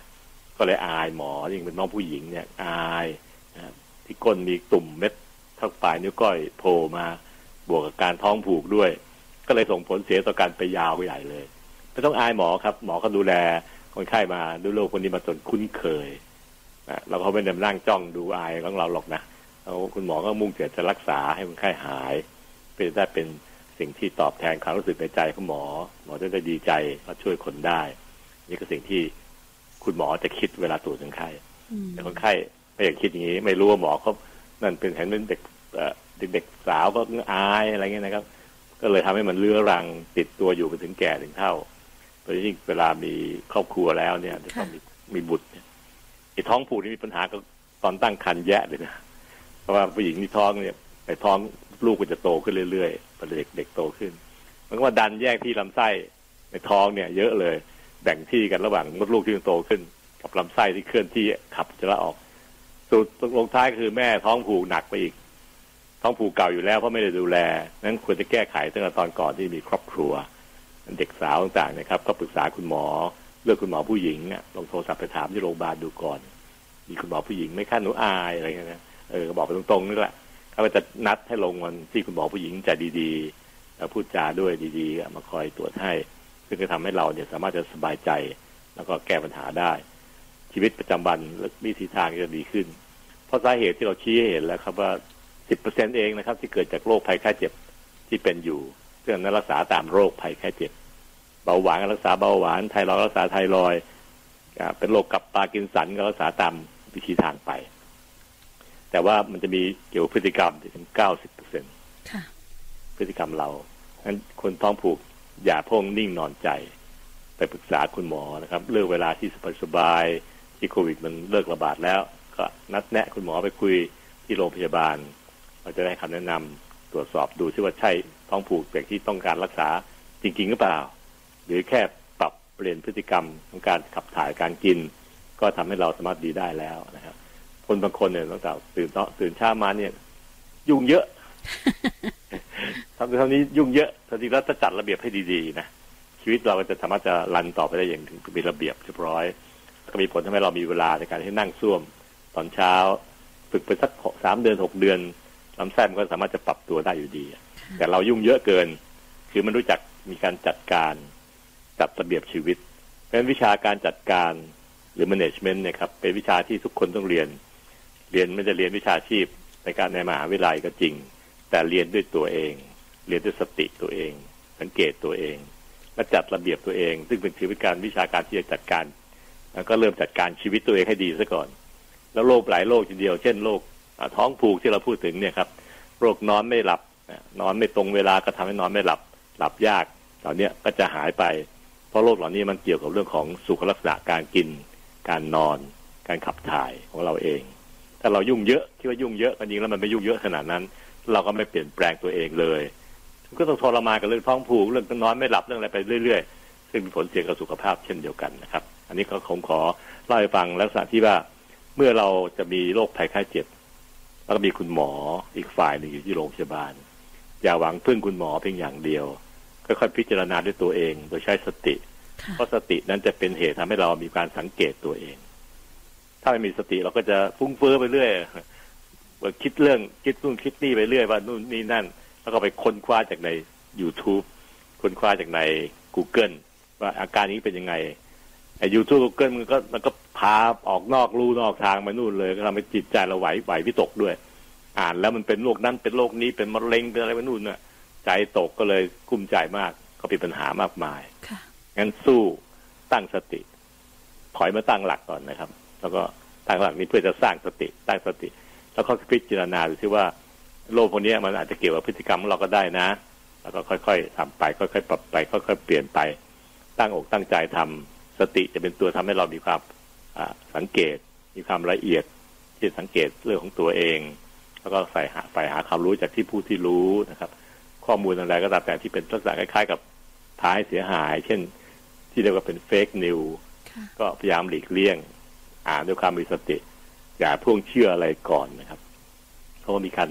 ก็เลยอายหมอยิ่งเป็นน้องผู้หญิงเนี่ยอายที่ก้นมีตุ่มเม็ดทางปลายนิ้วก้อยโผล่มาบวกกับการท้องผูกด้วยก็เลยส่งผลเสียต่อการไปยาวใหญ่เลยไม่ต้องอายหมอครับหมอก็ดูแลคนไข้มาดูโรคคนนี้มาจนคุ้นเคยนะเราเขาไม่ได้นั่งจ้องดูอายของเราหรอกนะแล้วคุณหมอก็มุ่งแต่จะรักษาให้คนไข้หายเป็นได้เป็น สิ่งที่ตอบแทนความรู้สึกในใจของหมอหมอจะได้ดีใจว่าช่วยคนได้นี่คือสิ่งที่คุณหมอจะคิดเวลาตรวจคนไข้แต่คนไข้ไม่อยากคิดอย่างนี้ไม่รู้ว่าหมอเขานั่นเป็นเห็นเป็นเด็กเด็กสาวก็อายอะไรเงี้ยนะครับก็เลยทำให้มันเลื้อรังติดตัวอยู่ไปถึงแก่ถึงเฒ่าโดยยิ่งเวลามีครอบครัวแล้วเนี่ยจะต้องมีมีบุตรไอ้ท้องผูกนี่มีปัญหาก็ตอนตั้งครรภ์แย่เลยนะเพราะว่าผู้หญิงที่ท้องเนี่ยไอ้ท้องลูกก็จะโตขึ้นเรื่อยๆพอเด็กเด็กโตขึ้นมันก็ว่าดันแยกที่ลำไส้ในท้องเนี่ยเยอะเลยแบ่งที่กันระหว่างมดลูกที่โตขึ้นกับลำไส้ที่เคลื่อนที่ขับอุจจาระออกสุดลงท้ายคือแม่ท้องผูกหนักไปอีกท้องผูกเก่าอยู่แล้วเพราะไม่ได้ดูแลนั้นควรจะแก้ไขตั้งแต่ตอนก่อนที่มีครอบครัวเด็กสาวต่างๆนะครับก็ปรึกษาคุณหมอเลือกคุณหมอผู้หญิงลองโทรศัพท์ไปถามที่โรงพยาบาลดูก่อนมีคุณหมอผู้หญิงไม่ค่าหนูอายอะไรเงี้ยนะเออบอกไปตรงๆนี่แหละเขาจะนัดให้ลงวันที่คุณหมอผู้หญิงใจดีๆพูดจาด้วยดีๆมาคอยตรวจให้ซึ่งจะทำให้เราเนี่ยสามารถจะสบายใจแล้วก็แก้ปัญหาได้ชีวิตประจำวันและวิถีทางจะดีขึ้นเพราะสาเหตุที่เราชี้ให้เห็นแล้วครับว่า สิบเปอร์เซ็นต์ เองนะครับที่เกิดจากโรคภัยไข้เจ็บที่เป็นอยู่ซึ่งนั้นรักษาตามโรคภัยไข้เจ็บเบาหวานรักษาเบาหวานไทรอยด์รักษาไทรอยด์เป็นโรคกับปาร์กินสันก็รักษาตามวิถีทางไปแต่ว่ามันจะมีเกี่ยวกับพฤติกรรมถึง เก้าสิบเปอร์เซ็นต์ ค่ะพฤติกรรมเรางั้นคนท้องผูกอย่าพ่งนิ่งนอนใจไปปรึกษาคุณหมอนะครับเลือกเวลาที่สบายๆที่โควิดมันเลิกระบาดแล้วก็นัดแนะคุณหมอไปคุยที่โรงพยาบาลเราจะได้คำแนะนำตรวจสอบดูซิว่าใช่ท้องผูกแบบที่ต้องการรักษาจริงๆหรือเปล่าหรือแค่ปรับเปลี่ยนพฤติกรรมของการขับถ่ายการกินก็ทำให้เราสามารถดีได้แล้วนะครับคนบางคนเนี่ยตั้งแต่ตื่นเนาะตื่นเช้ามาเนี่ยยุ่งเยอะทำเท่านี้ยุ่งเยอะจริงๆแล้วจะจัดระเบียบให้ดีๆนะชีวิตเราจะสามารถจะรันต่อไปได้อย่างถึงมีระเบียบเรียบร้อยก็มีผลทำให้เรามีเวลาในการที่นั่งซ่วมตอนเช้าฝึกไปสักสามเดือนหกเดือนลำไส้มันก็สามารถจะปรับตัวได้อยู่ดีแต่เรายุ่งเยอะเกินคือมันรู้จักมีการจัดการจัดระเบียบชีวิตเพราะฉะนั้นวิชาการจัดการหรือ management เนี่ยครับเป็นวิชาที่ทุกคนต้องเรียนเรียนไม่ได้เรียนวิชาชีพในการในมหาวิทยาลัยก็จริงแต่เรียนด้วยตัวเองเรียนด้วยสติตัวเองสังเกตตัวเองและจัดระเบียบตัวเองซึ่งเป็นถือเป็นการวิชาการที่จะจัดการแล้วก็เริ่มจัดการชีวิตตัวเองให้ดีซะก่อนแล้วโรคหลายโรคทีเดียวเช่นโรคท้องผูกที่เราพูดถึงเนี่ยครับโรคนอนไม่หลับนอนไม่ตรงเวลาก็ทำให้นอนไม่หลับหลับยากเหล่านี้ก็จะหายไปเพราะโรคเหล่านี้มันเกี่ยวกับเรื่องของสุขลักษณะการกินการนอนการขับถ่ายของเราเองถ้าเรายุ่งเยอะคิดว่ายุ่งเยอะจริงๆแล้วมันไม่ยุ่งเยอะขนาดนั้นเราก็ไม่เปลี่ยนแปลงตัวเองเลยก็ต้องทรมานกับเรื่องท้องผูกเรื่องนอนไม่หลับเรื่องอะไรไปเรื่อยๆซึ่งมีผลเสียกับสุขภาพเช่นเดียวกันนะครับอันนี้ก็ผมขอเล่าให้ฟังลักษณะที่ว่าเมื่อเราจะมีโรคภัยไข้เจ็บแล้วก็มีคุณหมออีกฝ่ายหนึ่งอยู่ที่โรงพยาบาลอย่าหวังพึ่งคุณหมอเพียงอย่างเดียวค่อยๆพิจารณาด้วยตัวเองโดยใช้สติเพราะสตินั้นจะเป็นเหตุทำให้เรามีการสังเกตตัวเองถ้าไม่มีสติเราก็จะฟุ้งเฟ้อไปเรื่อยคิดเรื่องคิดนู่นคิดนี่ไปเรื่อยว่านู่นนี่นั่นแล้วก็ไปค้นคว้าจากใน YouTube ค้นคว้าจากใน Google ว่าอาการนี้เป็นยังไงไอ้ YouTube Google มันก็มันก็พาออกนอกลู่นอกทางมานู่นเลยก็ทำให้จิตใจเราไหวไหววิตกด้วยอ่านแล้วมันเป็นโรคนั้นเป็นโรคนี้เป็นมะเร็งเป็นอะไรมานู่นน่ะใจตกก็เลยกุ้มใจมากก็มีปัญหามากมายงั้นสู้ตั้งสติถอยมาตั้งหลักก่อนนะครับแล้วก็ตั้งหลักนี้เพื่อจะสร้างสติตั้งสติแล้วก็พิจารณาดูซิว่าโรคพวกนี้มันอาจจะเกี่ยวกับพฤติกรรมของเราก็ได้นะแล้วก็ค่อยๆทำไปค่อยๆปรับไปค่อยๆเปลี่ยนไปตั้งอกตั้งใจทำสติจะเป็นตัวทำให้เรามีความสังเกตมีความละเอียดที่สังเกตเรื่องของตัวเองแล้วก็ใส่หาไปหาความรู้จากที่ผู้ที่รู้นะครับข้อมูลอะไรก็ตามแต่ที่เป็นลักษณะคล้ายๆกับท้ายเสียหายเช่นที่เรียกว่าเป็นเฟกนิวก็พยายามหลีกเลี่ยงอ่านด้วยความมีสติอย่าพุ่งเชื่ออะไรก่อนนะครับเพราะว่ามีการ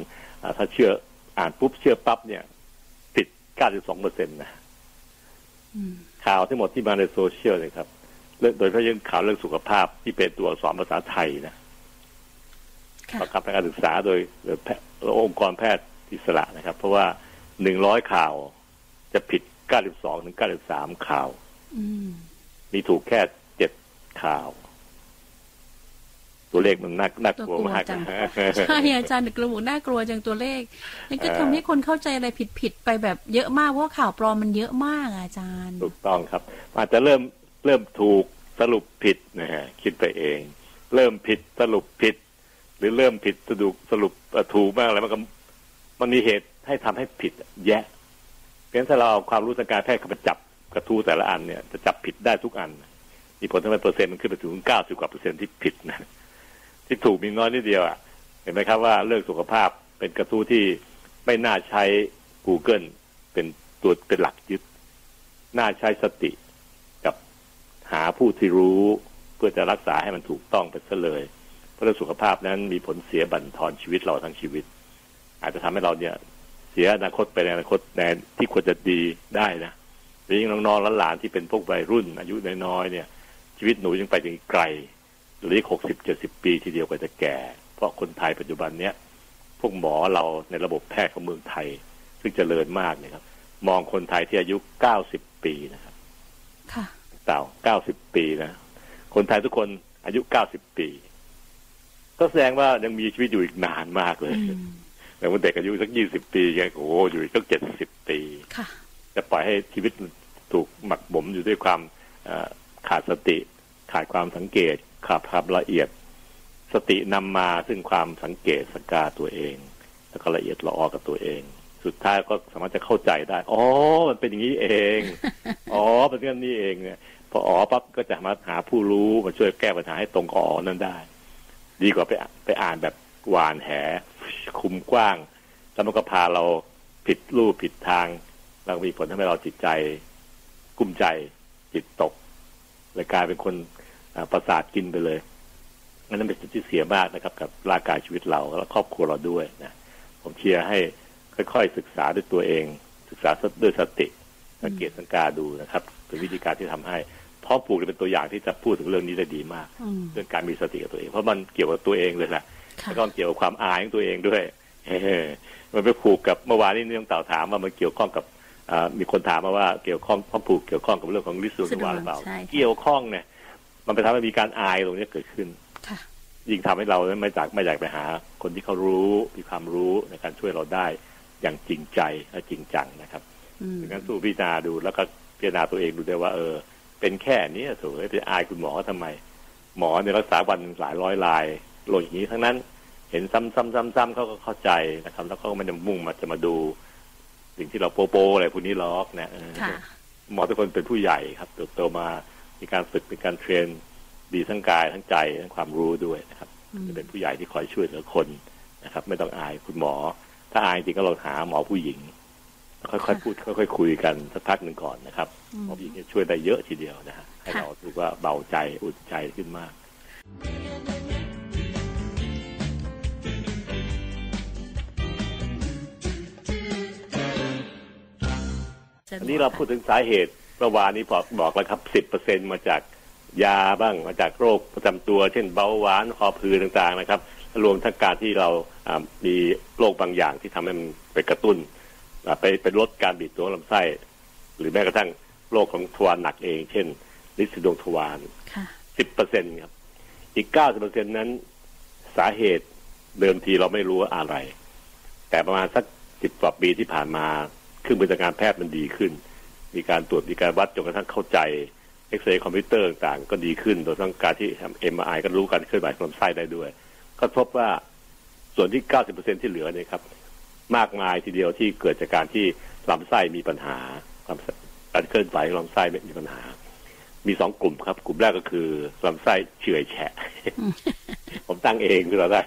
ถ้าเชื่ออ่านปุ๊บเชื่อปั๊บเนี่ยติด เก้าสิบสองเปอร์เซ็นต์ นะข่าวทั้งหมดที่มาในโซเชียลเลยครับโดยเฉพาะเรื่องข่าวเรื่องสุขภาพที่เป็นตัวอักษรภาษาไทยนะประกอบการศึกษาโดยองค์กรแพทย์อิสระนะครับเพราะว่าหนึ่งร้อยข่าวจะผิด เก้าสิบสองถึงเก้าสิบสาม ข่าวมีถูกแค่เจ็ดข่าว ตัวเลขมันน่ากลัวมากใช่อาจารย์กระหมูน่ากลัวจังตัวเลขนี่ก็ทำให้คนเข้าใจอะไรผิดๆไปแบบเยอะมากเพราะข่าวปลอมมันเยอะมากอาจารย์ถูกต้องครับอาจจะเริ่มเริ่มถูกสรุปผิดนะฮะคิดไปเองเริ่มผิดสรุปผิดหรือเริ่มผิดสรุปสรุปถูกมากอะไรมันก็มันมีเหตุให้ทำให้ผิดแยะเพราะฉะนั้นถ้าเราเอาความรู้ทางการแพทย์เข้าไปจับกระทู้แต่ละอันเนี่ยจะจับผิดได้ทุกอันมีผลทำให้เปอร์เซ็นต์มันขึ้นไปถึงเก้าสิบกว่าเปอร์เซ็นต์ที่ผิดนะที่ถูกมีน้อยนิดเดียวอ่ะเห็นไหมครับว่าเรื่องสุขภาพเป็นกระทู้ที่ไม่น่าใช้ Google เป็นตัวเป็นหลักยึดน่าใช้สติกับหาผู้ที่รู้เพื่อจะรักษาให้มันถูกต้องไปซะเลยเพราะเรื่องสุขภาพนั้นมีผลเสียบั่นทอนชีวิตเราทั้งชีวิตอาจจะทำให้เราเนี่ยเสียอนาคตไปในอนาคตแนที่ควรจะดีได้นะยิ่งน้องๆและหลานที่เป็นพวกวัยรุ่นอายุน้อยๆเนี่ยชีวิตหนูยังไปถึงไกลหรือหกสิบเจ็ดสิบปีทีเดียวก็จะแก่เพราะคนไทยปัจจุบันเนี้ยพวกหมอเราในระบบแพทย์ของเมืองไทยซึ่งเจริญมากเนี่ยครับมองคนไทยที่อายุเก้าสิบปีนะครับค่ะเต่าเก้าสิบปีนะคนไทยทุกคนอายุเก้าสิบปีก็แสดงว่ายังมีชีวิตอยู่อีกนานมากเลยแต่คนเด็กอายุสักยี่สิบปีแกโอ้อยู่อีกสักเจ็ดสิบปีค่ะจะปล่อยให้ชีวิตถูกหมักหมมอยู่ด้วยความขาดสติขาดความสังเกตขาดความละเอียดสตินำมาซึ่งความสังเกตสังกาตัวเองแล้วก็ละเอียดละออกับตัวเองสุดท้ายก็สามารถจะเข้าใจได้อ๋อมันเป็นอย่างนี้เองอ๋อเป็นเรื่องนี้เองเนี่ยพออ๋อปั๊บก็จะมาหาผู้รู้มาช่วยแก้ปัญหาให้ตรงอ๋อนั่นได้ดีกว่าไปไปอ่านแบบหวานแหคุมกว้างแล้วมันก็พาเราผิดรูปผิดทางแล้วมีผลทำให้เราจิตใจกุ้มใจจิตตกเลยกลายเป็นคนประสาทกินไปเลยงั้นนั่นเป็นสิ่งที่เสียมากนะครับกับร่างกายชีวิตเราและครอบครัวเราด้วยนะผมเชียร์ให้ค่อยๆศึกษาด้วยตัวเองศึกษาด้วยสติสังเกตสังกาดูนะครับเป็นวิธีการที่ทำให้พ่อปลูกเป็นตัวอย่างที่จะพูดถึงเรื่องนี้ได้ดีมากเรื่องการมีสติกับตัวเองเพราะมันเกี่ยวกับตัวเองเลยแหละแล้วก็เกี่ยวกับความอายของตัวเองด้วยมันไปผูกกับเมื่อวานนี้น้องเต่าถามว่ามันเกี่ยวข้องกับมีคนถามมาว่าเกี่ยวข้องพ่อปลูกเกี่ยวข้องกับเรื่องของลิสุนวาหรือเปล่าเกี่ยวข้องเนี่ยมันไปทำให้มีการอายตรงนี้เกิดขึ้นยิ่งทำให้เราไม่จากไม่อยากไปหาคนที่เขารู้มีความรู้ในการช่วยเราได้อย่างจริงใจและจริงจังนะครับดังนั้นสู้พิจารณาดูแล้วก็พิจารณาตัวเองดูได้ว่าเออเป็นแค่นี้เถอะไปอายคุณหมอทำไมหมอในรักษาวันหลายร้อยรายโรคอย่างนี้ทั้งนั้นเห็นซ้ำๆๆๆเขาก็เข้าใจนะครับแล้วเขาก็มันจะมุ่งมาจะมาดูสิ่งที่เราโป๊ะอะไรพวกนี้ล็อกเนี่ยหมอทุกคนเป็นผู้ใหญ่ครับเติบโตมามีการฝึกเป็นการเทรนดีทั้งกายทั้งใจทั้งความรู้ด้วยนะครับจะเป็นผู้ใหญ่ที่คอยช่วยเหลือคนนะครับไม่ต้องอายคุณหมอถ้าอายจริงก็ลองหาหมอผู้หญิงค่อยๆพูดค่อยๆคุยกันสักพักหนึ่งก่อนนะครับหมอผู้หญิงจะช่วยได้เยอะทีเดียวนะฮะให้เราถือว่าเบาใจอุ่นใจขึ้นมากอันนี้เราพูดถึงสาเหตุเมื่อวานนี้บอกบอกแล้วครับสิบเปอร์เซ็นต์มาจากยาบ้างมาจากโรคประจำตัวเช่นเบาหวานคอพือต่างๆนะครับรวมทั้งการที่เรามีโรคบางอย่างที่ทำให้มันไปกระตุ้นไปไปลดการบีบตัวลำไส้หรือแม้กระทั่งโรคของทวารหนักเองเช่นลิซิดวงทวารสิบเปอร์เซ็นต์ครับอีกเก้าสิบเปอร์เซ็นต์นั้นสาเหตุเดิมทีเราไม่รู้ว่าอะไรแต่ประมาณสักสิบกว่าปีที่ผ่านมาเครื่องมือทางการแพทย์มันดีขึ้นมีการตรวจมีการวัดจนกระทั่งเข้าใจเอ็กซเรย์คอมพิวเตอร์ต่างๆก็ดีขึ้นโดยทั้งการที่ทำเอ็มไอก็รู้การเคลื่อนไหวของลำไส้ได้ด้วยก็พบว่าส่วนที่ เก้าสิบเปอร์เซ็นต์ ที่เหลือเนี่ยครับมากมายทีเดียวที่เกิดจากการที่ลำไส้มีปัญหาการเคลื่อนไหวของลำไส้มีปัญหามีสองกลุ่มครับกลุ่มแรกก็คือลำไส้เฉื่อยแฉะ ผมตั้งเองคือเราได้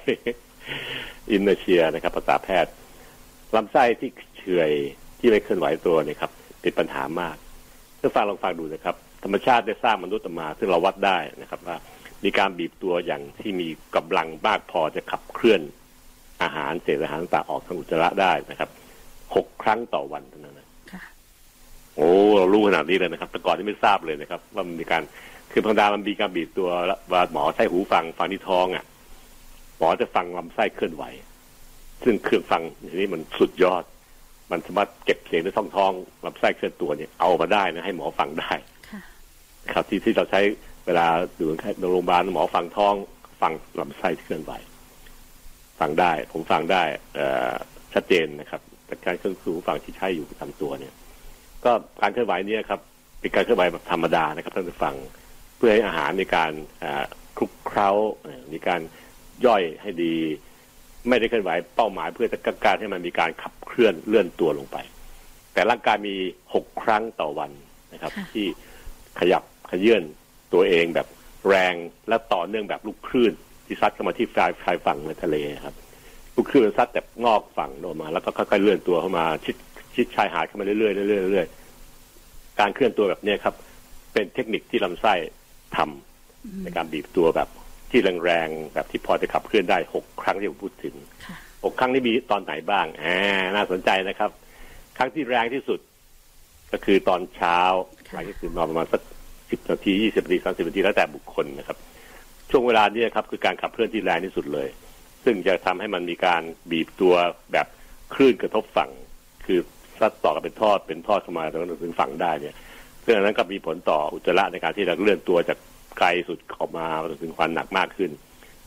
อินเนอร์เชียนะครับภาษาแพทย์ลำไส้ที่เฉื่อยที่ไม่เคลื่อนไหวตัวเนี่ยครับเป็นปัญหามากถ้าฟังลองฟังดูนะครับธรรมชาติได้สร้างมนุษย์มาซึ่งเราวัดได้นะครับว่ามีการบีบตัวอย่างที่มีกำลังมากพอจะขับเคลื่อนอาหารเศษอาหารต่างออกทางอุจจาระได้นะครับหกครั้งต่อวันเท่านั้นนะโอ้เรารู้ขนาดนี้เลยนะครับแต่ก่อนที่ไม่ทราบเลยนะครับว่ามันมีการคือพังดามันมีการบีบตัวว่าหมอใช้หูฟังฟังที่ท้องอ่ะหมอจะฟังลำไส้เคลื่อนไหวซึ่งเครื่องฟังอย่างนี้มันสุดยอดมันสามารถเก็บเสียงในช่องท้องลำไส้เคลื่อนตัวเนี่ยเอามาได้นะให้หมอฟังได้ครับที่ที่เราใช้เวลาอยู่ในโรงพยาบาลหมอฟังท้อง ฟังลำไส้เคลื่อนไหวฟังได้ผมฟังได้ชัดเจนนะครับแต่การเครื่องสูฟังที่ใช้อยู่ประจำตัวเนี่ยก็การเคลื่อนไหวนี้ครับเป็นการเคลื่อนไหวแบบธรรมดานะครับท่านผู้ฟังเพื่อให้อาหารในการคลุกเคล้าในการย่อยให้ดีไม่ได้เคลื่อนไหวเป้าหมายเพื่อจะกักการให้มันมีการขับเคลื่อนเลื่อนตัวลงไปแต่ร่างกายมีหกครั้งต่อวันนะครับที่ขยับขยื่นตัวเองแบบแรงและต่อเนื่องแบบลูกคลื่นที่ซัดเข้ามาที่ชายฝั่งในทะเลครับลูกคลื่นซัดแต่งอกฝั่งออกมาแล้วก็ค่อยๆเลื่อนตัวเข้ามาชิดชิดชายหาดเข้ามาเรื่อยๆเรื่อยๆเรื่อยๆการเคลื่อนตัวแบบนี้ครับเป็นเทคนิคที่ลำไส้ทำในการบีบตัวแบบที่แรงๆแบบที่พอจะขับเคลื่อนได้หกครั้งที่ผมพูดถึงหกครั้งนี้มีตอนไหนบ้างอ่าน่าสนใจนะครับครั้งที่แรงที่สุดก็คือตอนเช้าหลังจากตื่นนอนประมาณสักสิบนาทียี่สิบนาทีสามสิบนาทีแล้วแต่บุคคลนะครับช่วงเวลานี้ครับคือการขับเคลื่อนที่แรงที่สุดเลยซึ่งจะทำให้มันมีการบีบตัวแบบคลื่นกระทบฝั่งคือซัดต่อกันเป็นทอดเป็นทอดเข้ามาจนถึงฝั่งได้เนี่ยซึ่งอันนั้นก็มีผลต่ออุจจาระในการที่เราเลื่อนตัวจากไกลสุดออกมาถึงความหนักมากขึ้น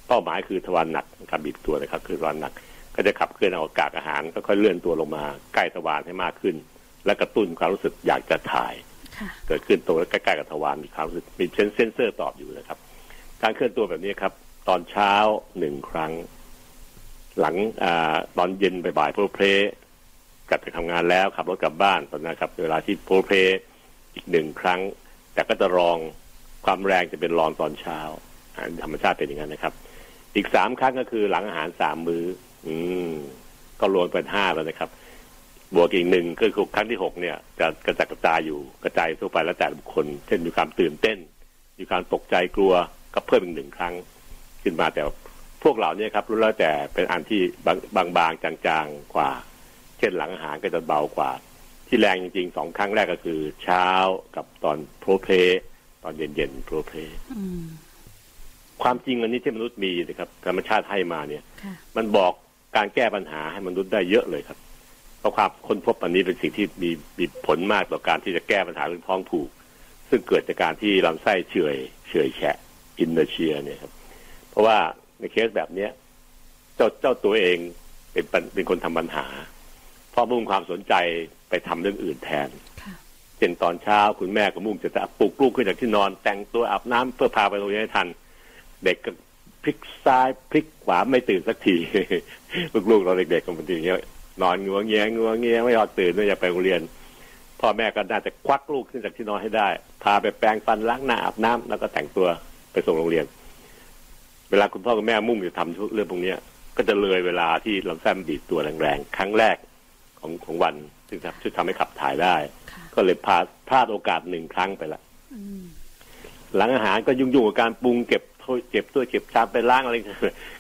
เป้าหมายคือทวารหนักการบีบตัวนะครับคือทวารหนักก็จะขับเคลื่อนเอากากอาหารค่อยๆเลื่อนตัวลงมาใกล้ทวารให้มากขึ้นและกระตุ้นความรู้สึกอยากจะถ่ายเกิดขึ้นตรงใกล้ๆกับทวารมีความรู้สึกมีเซ็นเซอร์ตอบอยู่นะครับการเคลื่อนตัวแบบนี้ครับตอนเช้าหนึ่งครั้งหลังอ่าตอนเย็นบ่ายๆโพลเพลกลับไปทำงานแล้วขับรถกลับบ้านตอนนั้นครับเวลาที่โพลเพลอีกหนึ่งครั้งแต่ก็จะรองความแรงจะเป็นรองตอนเช้าธรรมชาติเป็นอย่างนั้นนะครับอีกสามครั้งก็คือหลังอาหารสามมื้ออืมก็รวมเป็นห้าแล้วนะครับบวกอีกหนึ่งก็คือครั้งที่หกเนี่ยจะกระจัดกระจายอยู่กระจายทั่วไปแล้วแต่บุคคลเช่นมีความตื่นเต้นมีความตกใจกลัวก็เพิ่มอีกหนึ่งครั้งขึ้นมาแต่พวกเหล่านี้ครับรู้แล้วแต่เป็นอันที่บางๆจางๆกว่าเช่นหลังอาหารก็จะเบากว่าที่แรงจริงๆสองครั้งแรกก็คือเช้ากับตอนโพลเพลตอนเย็นๆโปรเพลย์ความจริงอันนี้ที่มนุษย์มีนะครับธรรมชาติให้มาเนี่ยมันบอกการแก้ปัญหาให้มนุษย์ได้เยอะเลยครับเพราะความค้นพบอันนี้เป็นสิ่งที่มีมีผลมากต่อการที่จะแก้ปัญหาเรื่องท้องผูกซึ่งเกิดจากการที่ลำไส้เฉื่อยเฉื่อยแฉะอินเนอร์เชียเนี่ยครับเพราะว่าในเคสแบบเนี้ยเจ้าเจ้าตัวเองเป็นเป็นคนทำปัญหาเพราะมุ่งความสนใจไปทำเรื่องอื่นแทนเช่นตอนเช้าคุณแม่ก็มุ่งจะปลุกลูกขึ้นจากที่นอนแต่งตัวอาบน้ำเพื่อพาไปโรงเรียนให้ทันเด็กก็พลิกซ้ายพลิกขวาไม่ตื่นสักทีลูกๆเราเด็กๆก็บางทีเงี้ยนอนงัวเงี้ยงัวเงี้ยไม่ยอมตื่นไม่อยากไปโรงเรียนพ่อแม่ก็น่าจะควักลูกขึ้นจากที่นอนให้ได้พาไปแปรงฟันล้างหน้าอาบน้ำแล้วก็แต่งตัวไปส่งโรงเรียนเวลาคุณพ่อคุณแม่มุ่งจะทำเรื่องพวกนี้ก็จะเลยเวลาที่ลำไส้มันบีบตัวแรงๆครั้งแรกของของวันซึ่งช่วยทำให้ขับถ่ายได้ก็เลยพลาดพลาดโอกาสหนึ่งครั้งไปละหลังอาหารก็ยุ่งๆกับการปรุงเก็บถ้วยเก็บถ้วยเก็บชามไปล้างอะไร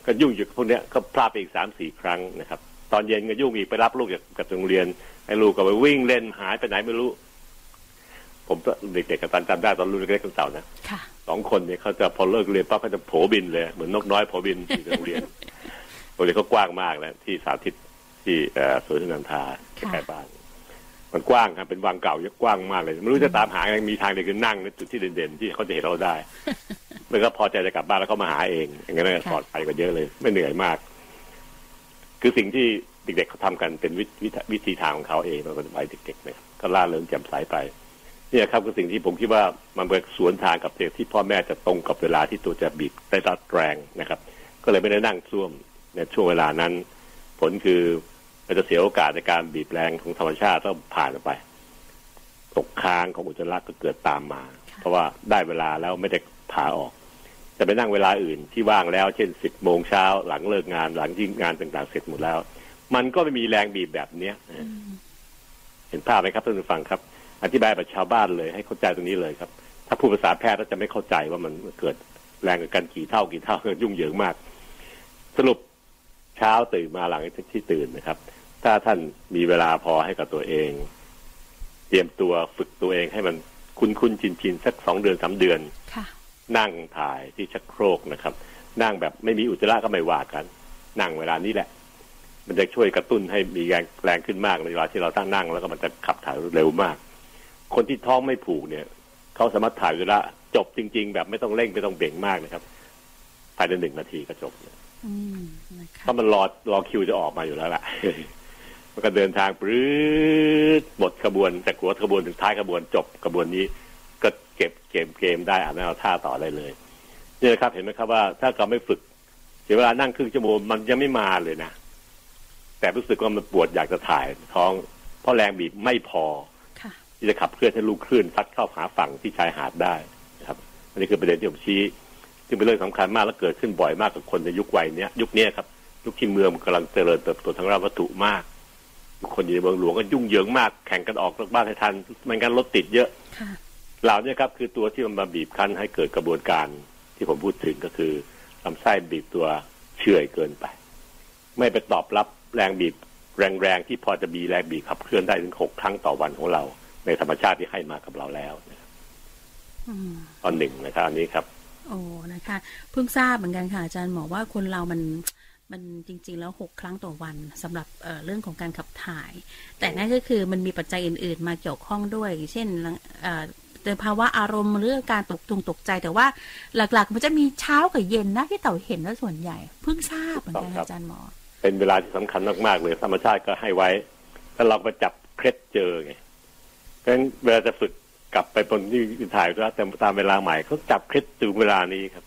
ก็ยุ่งอยู่กับพวกนี้ก็พลาดไปอีกสามสี่ครั้งนะครับตอนเย็นก็ยุ่งอีกไปรับลูกจากกับโรงเรียนไอ้ลูกก็ไปวิ่งเล่นหายไปไหนไม่รู้ผมเด็กๆกับตันจำได้ตอนลูกเล็กๆคนเต่านะสองคนเนี่ยเขาจะพอเลิกเรียนปั๊บเขาจะโผบินเลยเหมือนนกน้อยโผบินอยู่ในโรงเรียนโรงเรียนก็กว้างมากนะที่สาธิตที่สวนสุนันทาใกล้บ้านมันกว้างครับเป็นวังเก่าเยอะกว้างมากเลยไม่รู้จะตามหายังมีทางเดียวคือนั่งในจุดที่เด่นๆที่เขาจะเห็นเราได้แล้วก็พอใจจะกลับบ้านแล้วเขามาหาเองอย่างนั้นก็ปลอดภัยกว่าเยอะเลยไม่เหนื่อยมากคือสิ่งที่เด็กๆเขาทำกันเป็นวิธีทางของเขาเองตอนวัยเด็กๆเนี่ยก็ล่าเริงแจ่มใสไปเนี่ยครับคือสิ่งที่ผมคิดว่ามันเป็นสวนทางกับเด็กที่พ่อแม่จะตรงกับเวลาที่ตัวจะบีบได้รัดแรงนะครับก็เลยไม่ได้นั่งซ่วมในช่วงเวลานั้นผลคือเราจะเสียโอกาสในการบีบแรงของธรรมชาติต้องผ่านไปตกค้างของอุจจาระก็เกิดตามมาเพราะว่าได้เวลาแล้วไม่ได้ผ่าออกจะไปนั่งเวลาอื่นที่ว่างแล้วเช่นสิบโมงเช้าหลังเลิกงานหลังที่งานต่างๆเสร็จหมดแล้วมันก็ไม่มีแรงบีบแบบเนี้ยเห็นภาพไหมครับท่านผู้ฟังครับอธิบายแบบชาวบ้านเลยให้เข้าใจตรงนี้เลยครับถ้าพูดภาษาแพทย์ก็จะไม่เข้าใจว่ามันเกิดแรงกันกี่เท่ากี่เท่ายุ่งเหยิงมากสรุปเช้าตื่นมาหลังที่ตื่นนะครับถ้าท่านมีเวลาพอให้กับตัวเองเตรียมตัวฝึกตัวเองให้มันคุ้นๆชินๆสักสองเดือนสามเดือนนั่งถ่ายที่ชักโครกนะครับนั่งแบบไม่มีอุจจาระก็ไม่ว่ากันนั่งเวลานี้แหละมันจะช่วยกระตุ้นให้มีแรงแรงขึ้นมากในเวลาที่เราตั้งนั่งแล้วก็มันจะขับถ่ายเร็วมากคนที่ท้องไม่ผูกเนี่ยเขาสามารถถ่ายอุจจาระจบจริงๆแบบไม่ต้องเร่งไม่ต้องเบ่งมากนะครับ ภายในหนึ่งนาทีก็จบถ้ามันรอรอคิวจะออกมาอยู่แล้วล่ะมันก็เดินทางปรื๊ดหมดขบวนจากหัวขบวนถึงท้ายขบวนจบขบวนนี้ก็เก็บเกมเกมได้อ่านเอาท่าต่อได้เลยนี่นะครับเห็นไหมครับว่าถ้าเราไม่ฝึกเสียเวลานั่งครึ่งชั่วโมงมันยังไม่มาเลยนะแต่รู้สึกว่ามันปวดอยากจะถ่ายท้องเพราะแรงบีบไม่พอที่จะขับเคลื่อนให้ลูกคลื่นซัดเข้าหาฝั่งที่ชายหาดได้นะครับอันนี้คือประเด็นที่ผมชี้ซึ่งเป็นเรื่องสำคัญมากและเกิดขึ้นบ่อยมากกับคนในยุควัยนี้ยุคนี้ครับยุคที่เมืองกำลังเจริญเติบโตทางด้านวัตถุมากคนอยู่ในเมืองหลวงก็ยุ่งเหยิงมากแข่งกันออกจากบ้านให้ทันไม่งั้นรถติดเยอะเหล่านี้ครับคือตัวที่มันมาบีบคั้นให้เกิดกระบวนการที่ผมพูดถึงก็คือลำไส้บีบตัวเฉื่อยเกินไปไม่ไปตอบรับแรงบีบแรงๆที่พอจะมีแรงบีบขับเคลื่อนได้ถึงหกครั้งต่อวันของเราในธรรมชาติที่ให้มากับเราแล้วตอนหนึ่งนะครับอันนี้ครับโอ้นะคะเพิ่งทราบเหมือนกันค่ะอาจารย์หมอว่าคนเรามันมันจริงๆแล้วหกครั้งต่อวันสำหรับ เอ่อ เรื่องของการขับถ่ายแต่นั่นก็คือมันมีปัจจัยอื่นๆมาเกี่ยวข้องด้วยเช่นแต่ภาวะอารมณ์เรื่องการตกตุงตกใจแต่ว่าหลักๆมันจะมีเช้ากับเย็นนะที่เต่าเห็นแล้วส่วนใหญ่เพิ่งทราบเหมือนกันอาจารย์หมอเป็นเวลาที่สำคัญมากๆเลยธรรมชาติก็ให้ไว้ถ้าเราไปจับเคล็ดเจอไงเพราะฉะนั้นเวลาจะฝึกกลับไปบนที่ถ่ายก็แต่ตามเวลาใหม่เขาจับเคล็ดถึงเวลานี้ครับ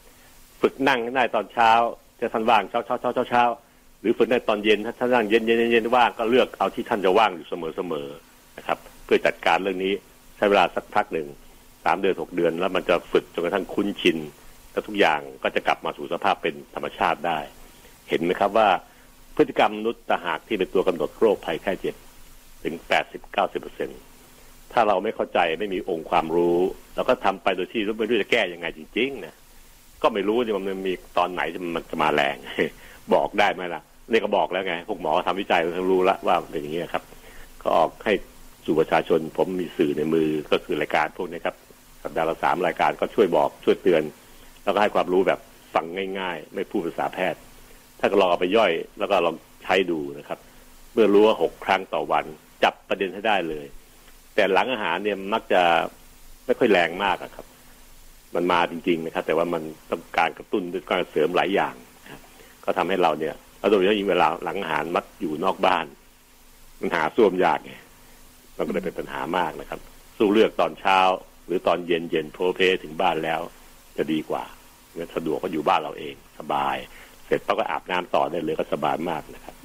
ฝึกนั่งได้ตอนเช้าจะท่านว่างเช้าเช้าเช้าเช้าเช้าหรือฝึกได้ตอนเย็นถ้าท่านว่างเย็นเย็นเย็นว่างก็เลือกเอาที่ท่านจะว่างอยู่เสมอเสมอนะครับเพื่อจัดการเรื่องนี้ใช้เวลาสักพักหนึ่งสามเดือนหกเดือนแล้วมันจะฝึกจนกระทั่งคุ้นชินและทุกอย่างก็จะกลับมาสู่สภาพเป็นธรรมชาติได้เห็นไหมครับว่าพฤติกรรมมนุษย์ตะหากที่เป็นตัวกำหนดโรคภัยไข้เจ็บถึง แปดสิบถึงเก้าสิบเปอร์เซ็นต์ ถ้าเราไม่เข้าใจไม่มีองค์ความรู้เราก็ทำไปโดยที่ไม่รู้จะแก้ยังไงจริงๆนะก็ไม่รู้ว่ามันมีตอนไหนมันจะมาแรงบอกได้ไหมล่ะนี่ก็บอกแล้วไงพวกหมอทำวิจัยก็รู้ละว่าเป็นอย่างนี้ครับก็ออกให้สู่ประชาชนผมมีสื่อในมือก็คือรายการพวกนี้ครับสัปดาห์ละสามรายการก็ช่วยบอกช่วยเตือนแล้วก็ให้ความรู้แบบฟังง่ายๆไม่พูดภาษาแพทย์ถ้าก็ลองเอาไปย่อยแล้วก็ลองใช้ดูนะครับเมื่อรู้ว่าหกครั้งต่อวันจับประเด็นให้ได้เลยแต่หลังอาหารเนี่ยมักจะไม่ค่อยแรงมากครับมันมาจริงๆนะครับแต่ว่ามันต้องการกระตุ้นด้วยการเสริมหลายอย่างก็ทำให้เราเนี่ยแล้วโดยเฉพาะยิ่งเวลาหลังอาหารมักอยู่นอกบ้านมันหาส้วมยากไงมันก็เลยเป็นปัญหามากนะครับสู้เลือกตอนเช้าหรือตอนเย็นเย็นโพเพถึงบ้านแล้วจะดีกว่าเงินสะดวกก็อยู่บ้านเราเองสบายเสร็จแล้วก็อาบน้ำต่อได้เลยก็สบายมากนะครับ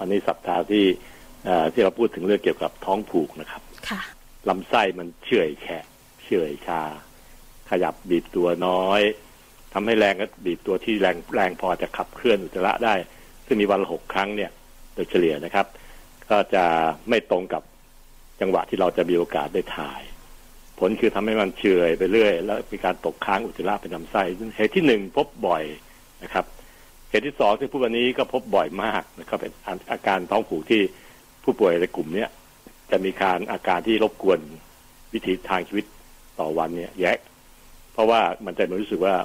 อันนี้สัปดาห์ที่ที่เราพูดถึงเรื่องเกี่ยวกับท้องผูกนะครับลำไส้มันเฉื่อยแฉะเฉื่อยชาขยับบีบตัวน้อยทำให้แรงก็บีบตัวที่แรงแรงพอจะขับเคลื่อนอุจจาระได้ซึ่งมีวันละหกครั้งเนี่ยโดยเฉลี่ยนะครับก็จะไม่ตรงกับจังหวะที่เราจะมีโอกาสได้ถ่ายผลคือทำให้มันเฉื่อยไปเรื่อยแล้วมีการตกค้างอุจจาระเป็นลำไส้เหตุที่หนึ่งพบบ่อยนะครับเหตุที่สองที่ผู้ป่วยนี้ก็พบบ่อยมากนะครับเป็นอาการท้องผูกที่ผู้ป่วยในกลุ่มนี้จะมีการอาการที่รบกวนวิถีทางชีวิตต่อวันเนี่ยแยะเพราะว่ามันจะรู้สึกว่า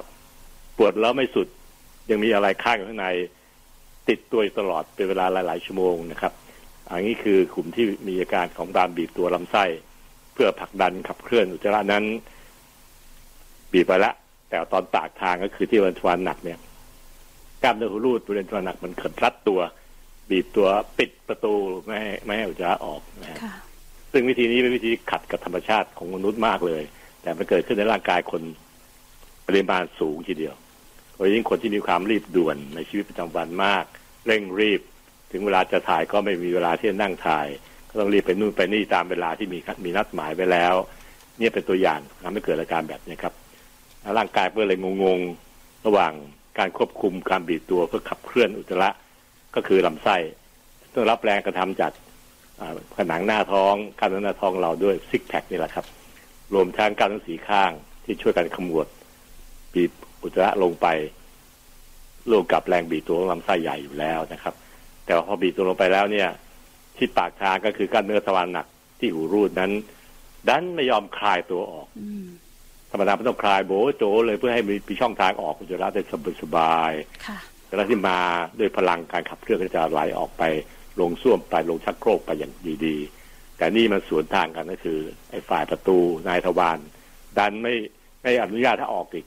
ปวดแล้วไม่สุดยังมีอะไรค้างอยู่ข้างในติดตัวอยู่ตลอดเป็นเวลาหลายๆชั่วโมงนะครับอันนี้คือกลุ่มที่มีอาการของการบีบตัวลำไส้เพื่อผลักดันขับเคลื่อนอุจจาระนั้นบีบไปละแต่ตอนปากทางก็คือที่บริเวณทวารหนักเนี่ยกล้ามเนื้อหูรูดบริเวณทวารหนักมันเกิดรัดตัวบีบตัวปิดประตูไม่ให้ไม่ให้อุจจาระออกนะซึ่งวิธีนี้เป็นวิธีขัดกับธรรมชาติของมนุษย์มากเลยแต่มันเกิดขึ้นในร่างกายคนปริมาณสูงทีเดียวโดยยิ่งคนที่มีความรีบด่วนในชีวิตประจำวันมากเร่งรีบถึงเวลาจะถ่ายก็ไม่มีเวลาที่จะนั่งถ่ายก็ต้องรีบไปนู่นไปนี่ตามเวลาที่มีมีนัดหมายไว้แล้วเนี่ยเป็นตัวอย่างทำให้เกิดอาการแบบนี้ครับร่างกายเพื่ออะไรงงๆระหว่างการควบคุมการบีบตัวเพื่อขับเคลื่อนอุจจาระก็คือลำไส้ต้องรับแรงกระทำจากผนังหน้าท้องกล้ามเนื้อหน้าท้องเราด้วยซิกแพคนี่แหละครับรวมทั้งกล้ามเนื้อสีข้างที่ช่วยกันขมวดบีบอุจจาระลงไปรวมกับแรงบีบตัวของลำไส้ใหญ่อยู่แล้วนะครับแต่พอบีบตัวลงไปแล้วเนี่ยที่ปากทางก็คือกล้ามเนื้อทวารหนักที่หูรูดนั้นดันไม่ยอมคลายตัวออกธรรมดามันต้องคลายโบโจเลยเพื่อให้มีช่องทางออกอุจจาระได้สบายๆแต่ละที่มาด้วยพลังการขับเคลื่อนก็จะไหลออกไป ลงส้วมไปลงชักโครกไปอย่างดีๆแต่นี่มันสวนทางกันก็คือไอ้ฝ่ายประตูนายทวารดันไม่ไม่อนุญาตให้ออกอีก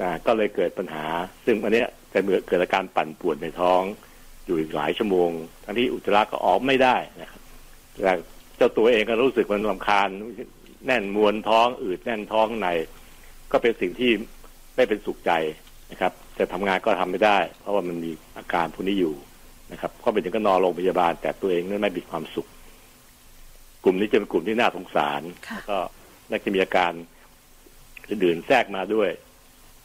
นะก็เลยเกิดปัญหาซึ่งอันเนี้ยจะเกิดอาการปั่นป่วนในท้องอยู่อีกหลายชั่วโมงทั้งที่อุจจาระก็ออกไม่ได้นะครับแล้วเจ้าตัวเองก็รู้สึกมันรำคาญแน่นมวนท้องอืดแน่นท้องในก็เป็นสิ่งที่ไม่เป็นสุขใจนะครับจะทำงานก็ทำไม่ได้เพราะว่ามันมีอาการพวกนี้อยู่นะครับก็เป็นถึงก็นอนโรงพยาบาลแต่ตัวเองนั้นไม่มีความสุขกลุ่มนี้จะเป็นกลุ่มที่น่าสงสารแล้วก็น่าจะมีอาการอื่นๆแทรกมาด้วย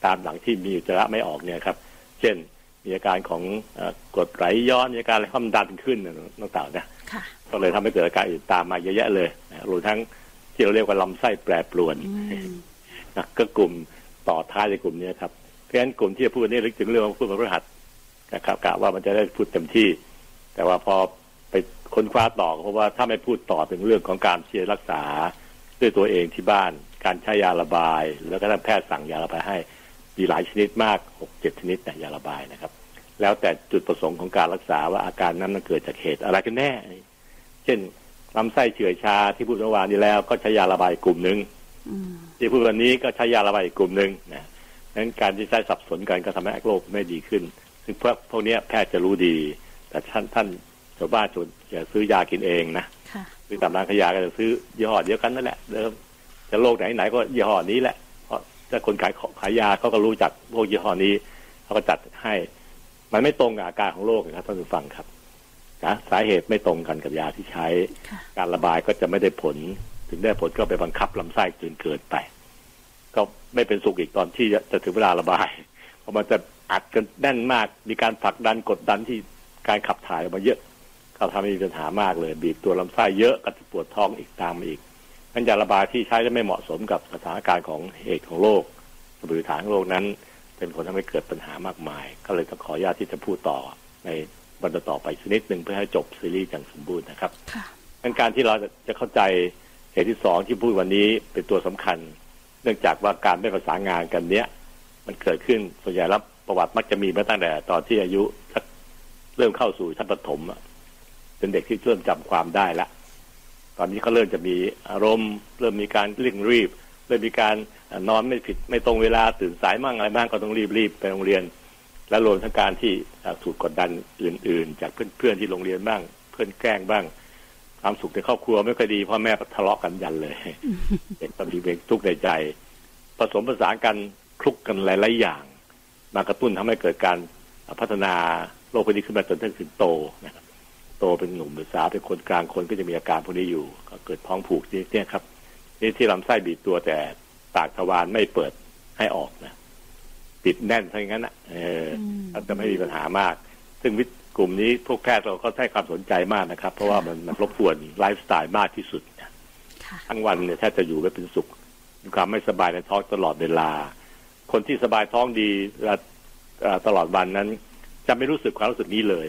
ตามหลังที่มีอุจจาระไม่ออกเนี่ยครับเช่นมีอาการของกรดไหลย้อนมีอาการความดันขึ้นต่างๆนะก็เลยทำให้เกิดอาการอื่นตามมาเยอะแยะเลยรวมทั้งที่เราเรียกว่าลำไส้แปรปรวนนะก็กลุ่มต่อท้ายในกลุ่มนี้ครับเพราะฉะนั้นกลุ่มที่จะพูดนี่ลึกถึงเรื่องพูดมาพฤหัสนะครับกะว่ามันจะได้พูดเต็มที่แต่ว่าพอไปค้นคว้าต่อเพราะว่าถ้าไม่พูดต่อเป็นเรื่องของการเชียร์รักษาด้วยตัวเองที่บ้านการใช้ยาระบายแล้วก็ทางแพทย์สั่งยาระบายให้มีหลายชนิดมาก หกเจ็ด ชนิดแต่ยาระบายนะครับแล้วแต่จุดประสงค์ของการรักษาว่าอาการนั้นมันเกิดจากเหตุอะไรกันแน่เช่นลำไส้เฉื่อยชาที่พูดเมื่อวานนี้แล้วก็ใช้ยาระบายกลุ่มนึงที่พูดวันนี้ก็ใช้ยาระบายกลุ่มนึงนะนั้นการที่ใช้สับสนกันก็ทำให้โรคไม่ดีขึ้นซึ่งพวกพวกนี้แพทย์จะรู้ดีแต่ท่านท่านชาวบ้านจะซื้อยากินเองนะซื้อตามร้านขายยาก็จะซื้อยี่ห้อเดียวกันนั่นแหละเดิมจะโรคไหนไหนก็ยี่ห้อนี้แหละเพราะถ้าคนขายขายยาเขาก็รู้จักพวกยี่ห้อนี้เขาก็จัดให้มันไม่ตรงกับอาการของโรคนะครับท่านผู้ฟังครับนะสาเหตุไม่ตรงกันกับยาที่ใช้การระบายก็จะไม่ได้ผลถึงได้ผลก็ไปบังคับลำไส้จนเกินไปก็ไม่เป็นสุขอีกตอนที่จะถึงเวลาระบายเพราะมันจะอัดกันแน่นมากมีการผลักดันกดดันที่การขับถ่ายออกมาเยอะก็ทำให้มีปัญหามากเลยบีบตัวลำไส้เยอะก็จะปวดท้องอีกตามมาอีกงั้นยาระบายที่ใช้จะไม่เหมาะสมกับสถานการณ์ของเหตุของโรคหรือฐานของโรคนั้นเป็นผลทำให้เกิดปัญหามากมายก็เลยต้องขออนุญาตที่จะพูดต่อในบรรทัดต่อไปนิดนึงเพื่อให้จบซีรีส์อย่างสมบูรณ์นะครับงั้นการที่เราจะเข้าใจเหตุที่สองที่พูดวันนี้เป็นตัวสำคัญเนื่องจากว่าการไม่ประสานงานกันเนี้ยมันเกิดขึ้นส่วนใหญ่แล้วประวัติมักจะมีมาตั้งแต่ตอนที่อายุเริ่มเข้าสู่ชั้นประถมเป็นเด็กที่เริ่มจำความได้ละตอนนี้เขาเริ่มจะมีอารมณ์เริ่มมีการเร่งรีบเริ่มมีการนอนไม่ผิดไม่ตรงเวลาตื่นสายมั่งอะไรมั่งก็ต้องรีบๆไปโรงเรียนและรวมทั้งการที่ถูกกดดันอื่นๆจากเพื่อนๆที่โรงเรียนบ้างเพื่อนแกล้งบ้างความสุขในครอบครัวไม่ค่อยดีพ่อแม่ทะเลาะกันยันเลยเด็กตอนนี้เป็นทุกข์ในใจผสมผสานกันคลุกกันหลายๆอย่างมากระตุ้นทำให้เกิดการพัฒนาโรคพวกนี้ขึ้นมาจนถึงโตนะครับโตเป็นหนุ่มเป็นสาวเป็นคนกลางคนก็จะมีอาการพวกนี้อยู่ก็เกิดท้องผูกเนี่ยครับนี่ที่ลำไส้บีบตัวแต่ปากทวารไม่เปิดให้ออกนะปิดแน่นทั้งนั้นนะเออจะไม่มีปัญหามากซึ่งวิกลุ่มนี้พวกแพทย์เราก็ให้ความสนใจมากนะครับเพราะว่ามันมันรบกวนไลฟ์สไตล์มากที่สุดทั้งวันเนี่ยแทบจะอยู่ไม่เป็นสุขมีความไม่สบายในท้องตลอดเวลาคนที่สบายท้องดีตลอดวันนั้นจะไม่รู้สึกความรู้สึกนี้เลย